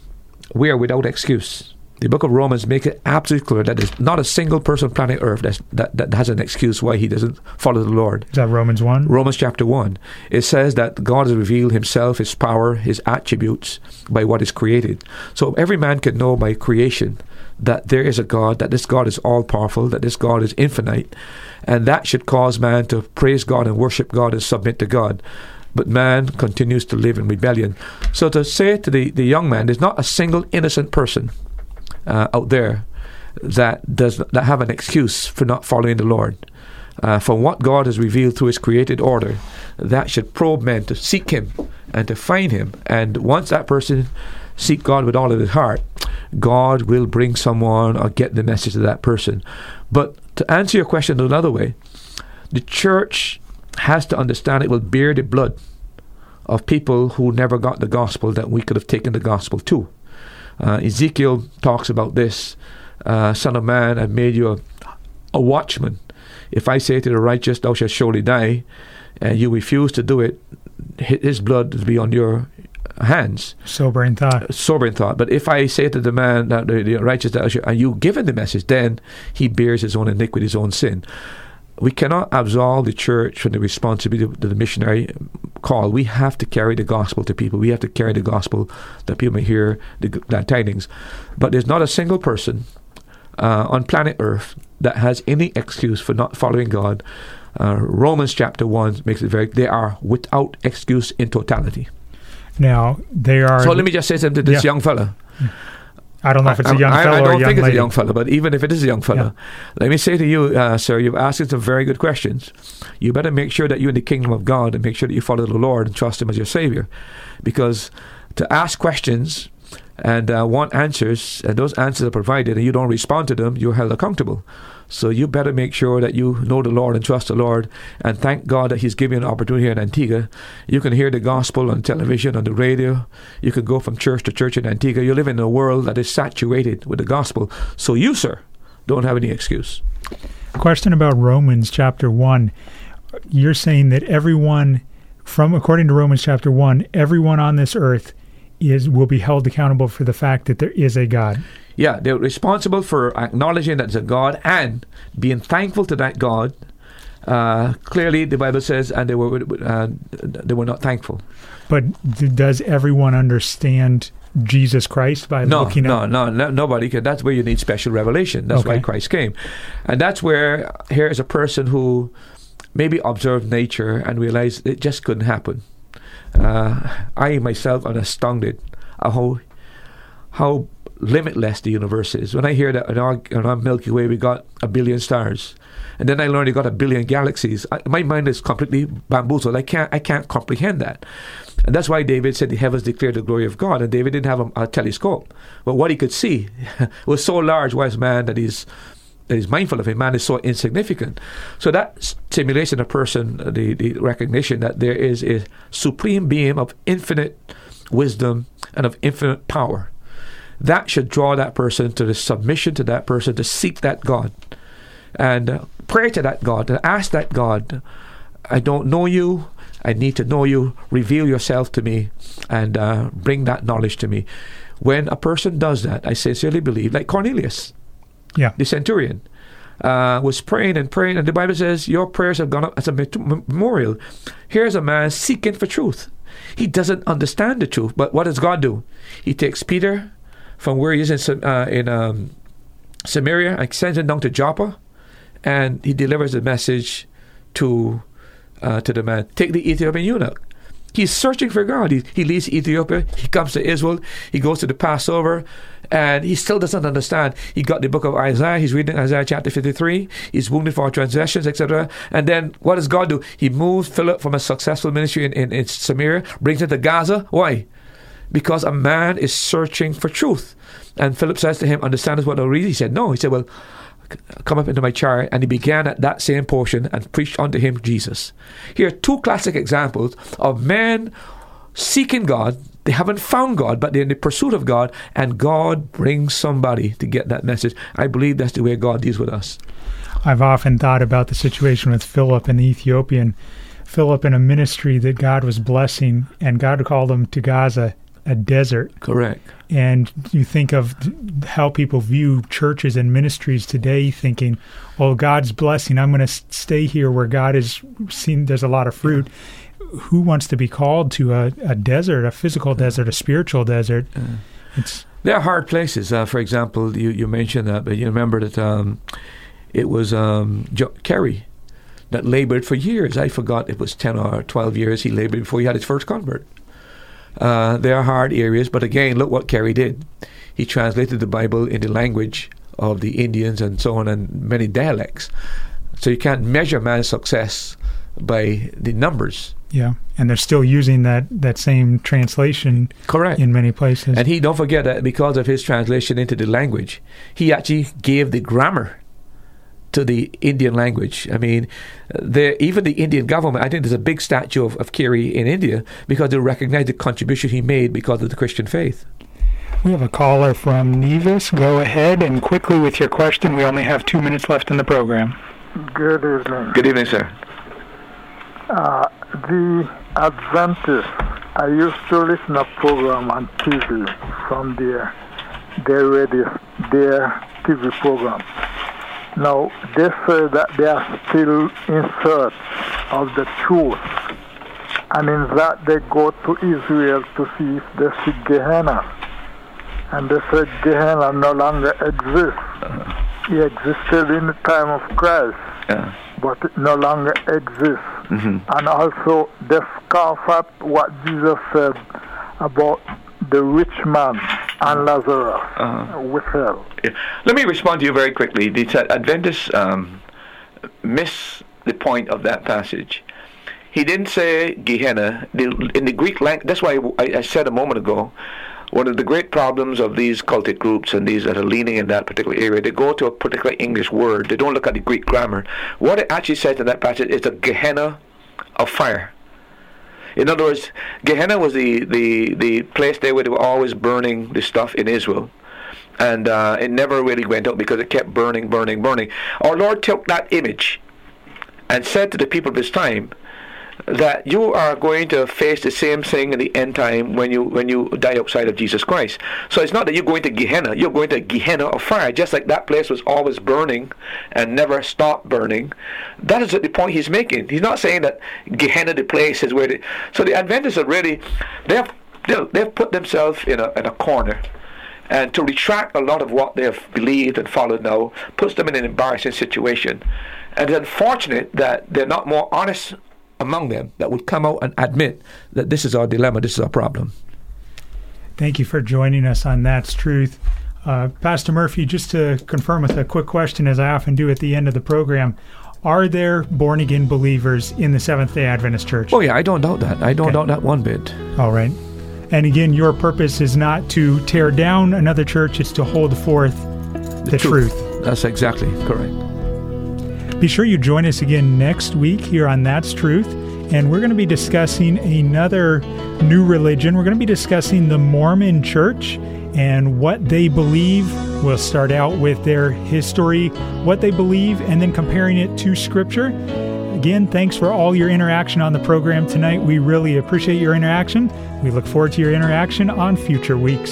we are without excuse. The book of Romans makes it absolutely clear that there's not a single person on planet Earth that has an excuse why he doesn't follow the Lord. Is that Romans 1? Romans chapter 1. It says that God has revealed himself, his power, his attributes by what is created. So every man can know by creation that there is a God, that this God is all-powerful, that this God is infinite, and that should cause man to praise God and worship God and submit to God. But man continues to live in rebellion. So to say to the young man, there's not a single innocent person out there that have an excuse for not following the Lord. For what God has revealed through his created order, that should probe men to seek him and to find him. And once that person seek God with all of his heart, God will bring someone or get the message to that person. But to answer your question another way, the church has to understand it will bear the blood of people who never got the gospel that we could have taken the gospel to. Ezekiel talks about this. Son of man, I've made you a watchman. If I say to the righteous, thou shalt surely die, and you refuse to do it, his blood will be on your hands. Sobering thought. But if I say to the man, the righteous, and you give him the message, then he bears his own iniquity, his own sin. We cannot absolve the church from the responsibility to the missionary call. We have to carry the gospel to people. We have to carry the gospel that people may hear the tidings. But there's not a single person on planet Earth that has any excuse for not following God. Romans chapter 1 makes it very clear, they are without excuse in totality. Now, they are... So let me just say something to this young fella. I don't know if it's a young fella or a young lady. I don't think it's a young fella, but even if it is a young fella, let me say to you, sir, you've asked some very good questions. You better make sure that you're in the kingdom of God and make sure that you follow the Lord and trust him as your Savior. Because to ask questions and want answers, and those answers are provided, and you don't respond to them, you're held accountable. So you better make sure that you know the Lord and trust the Lord, and thank God that he's given you an opportunity here in Antigua. You can hear the gospel on television, on the radio. You can go from church to church in Antigua. You live in a world that is saturated with the gospel. So you, sir, don't have any excuse. Question about Romans chapter 1. You're saying that everyone, according to Romans chapter 1, everyone on this earth will be held accountable for the fact that there is a God. Yeah, they're responsible for acknowledging that there's a God and being thankful to that God. Clearly, the Bible says, and they were not thankful. But does everyone understand Jesus Christ by looking at? No, nobody can. That's where you need special revelation. That's why Christ came. And that's where here is a person who maybe observed nature and realized it just couldn't happen. I myself am astounded at how limitless the universe is. When I hear that in our Milky Way we got 1 billion stars, and then I learned we got 1 billion galaxies, my mind is completely bamboozled. I can't comprehend that. And that's why David said the heavens declare the glory of God, and David didn't have a telescope, but what he could see was so large, wise man, that he's mindful of him. Man is so insignificant. So that stimulation of person, the recognition that there is a supreme being of infinite wisdom and of infinite power, that should draw that person to the submission to that person, to seek that God and pray to that God, to ask that God, I don't know you, I need to know you. Reveal yourself to me and bring that knowledge to me. When a person does that, I sincerely believe, like Cornelius, the centurion, was praying, and the Bible says, your prayers have gone up as a memorial. Here's a man seeking for truth. He doesn't understand the truth, but what does God do? He takes Peter from where he is in Samaria and sends him down to Joppa, and he delivers the message to the man. Take the Ethiopian eunuch. He's searching for God. He leaves Ethiopia. He comes to Israel. He goes to the Passover, and he still doesn't understand. He got the book of Isaiah. He's reading Isaiah chapter 53. He's wounded for our transgressions, etc. And then what does God do? He moves Philip from a successful ministry in Samaria, brings him to Gaza. Why? Because a man is searching for truth. And Philip says to him, understandest what thou readest? He said, no. He said, well, come up into my chariot. And he began at that same portion and preached unto him Jesus. Here are two classic examples of men seeking God. They haven't found God, but they're in the pursuit of God, and God brings somebody to get that message. I believe that's the way God deals with us. I've often thought about the situation with Philip and the Ethiopian. Philip in a ministry that God was blessing, and God called him to Gaza, a desert. Correct. And you think of how people view churches and ministries today, thinking, well, God's blessing, I'm going to stay here where God has seen there's a lot of fruit. Yeah. Who wants to be called to a desert, a physical desert, a spiritual desert? There are hard places. For example, you mentioned that, but you remember that it was Carey that labored for years. I forgot it was 10 or 12 years he labored before he had his first convert. They are hard areas, but again, look what Carey did. He translated the Bible into language of the Indians and so on, and many dialects. So you can't measure man's success by the numbers. Yeah, and they're still using that same translation. Correct. In many places. And don't forget that because of his translation into the language, he actually gave the grammar to the Indian language. I mean, even the Indian government, I think there's a big statue of Carey in India because they recognize the contribution he made because of the Christian faith. We have a caller from Nevis. Go ahead and quickly with your question. We only have 2 minutes left in the program. Good evening. Good evening, sir. The Adventists, I used to listen to a program on TV from their radio, their TV program. Now, they say that they are still in search of the truth, and in that they go to Israel to see if they see Gehenna, and they say Gehenna no longer exists. He existed in the time of Christ, but it no longer exists. Mm-hmm. And also they scoff at what Jesus said about the rich man and Lazarus with hell. Yeah. Let me respond to you very quickly. The Adventists miss the point of that passage. He didn't say Gehenna. In the Greek language, that's why I said a moment ago, one of the great problems of these cultic groups and these that are leaning in that particular area, they go to a particular English word. They don't look at the Greek grammar. What it actually says in that passage is the Gehenna of fire. In other words, Gehenna was the place there where they were always burning the stuff in Israel. And it never really went out because it kept burning. Our Lord took that image and said to the people of his time that you are going to face the same thing in the end time when you die outside of Jesus Christ. So it's not that you're going to Gehenna. You're going to Gehenna of fire, just like that place was always burning and never stopped burning. That is the point he's making. He's not saying that Gehenna, the place, is where they... So the Adventists are really... They've put themselves in a corner. And to retract a lot of what they have believed and followed now puts them in an embarrassing situation. And it's unfortunate that they're not more honest among them that would come out and admit that this is our dilemma, this is our problem. Thank you for joining us on That's Truth. Pastor Murphy, just to confirm with a quick question, as I often do at the end of the program, are there born-again believers in the Seventh-day Adventist Church? Oh, yeah, I don't doubt that. I don't doubt that one bit. All right. And again, your purpose is not to tear down another church, it's to hold forth the truth. That's exactly correct. Be sure you join us again next week here on That's Truth, and we're going to be discussing another new religion. We're going to be discussing the Mormon Church and what they believe. We'll start out with their history, what they believe, and then comparing it to Scripture. Again, thanks for all your interaction on the program tonight. We really appreciate your interaction. We look forward to your interaction on future weeks.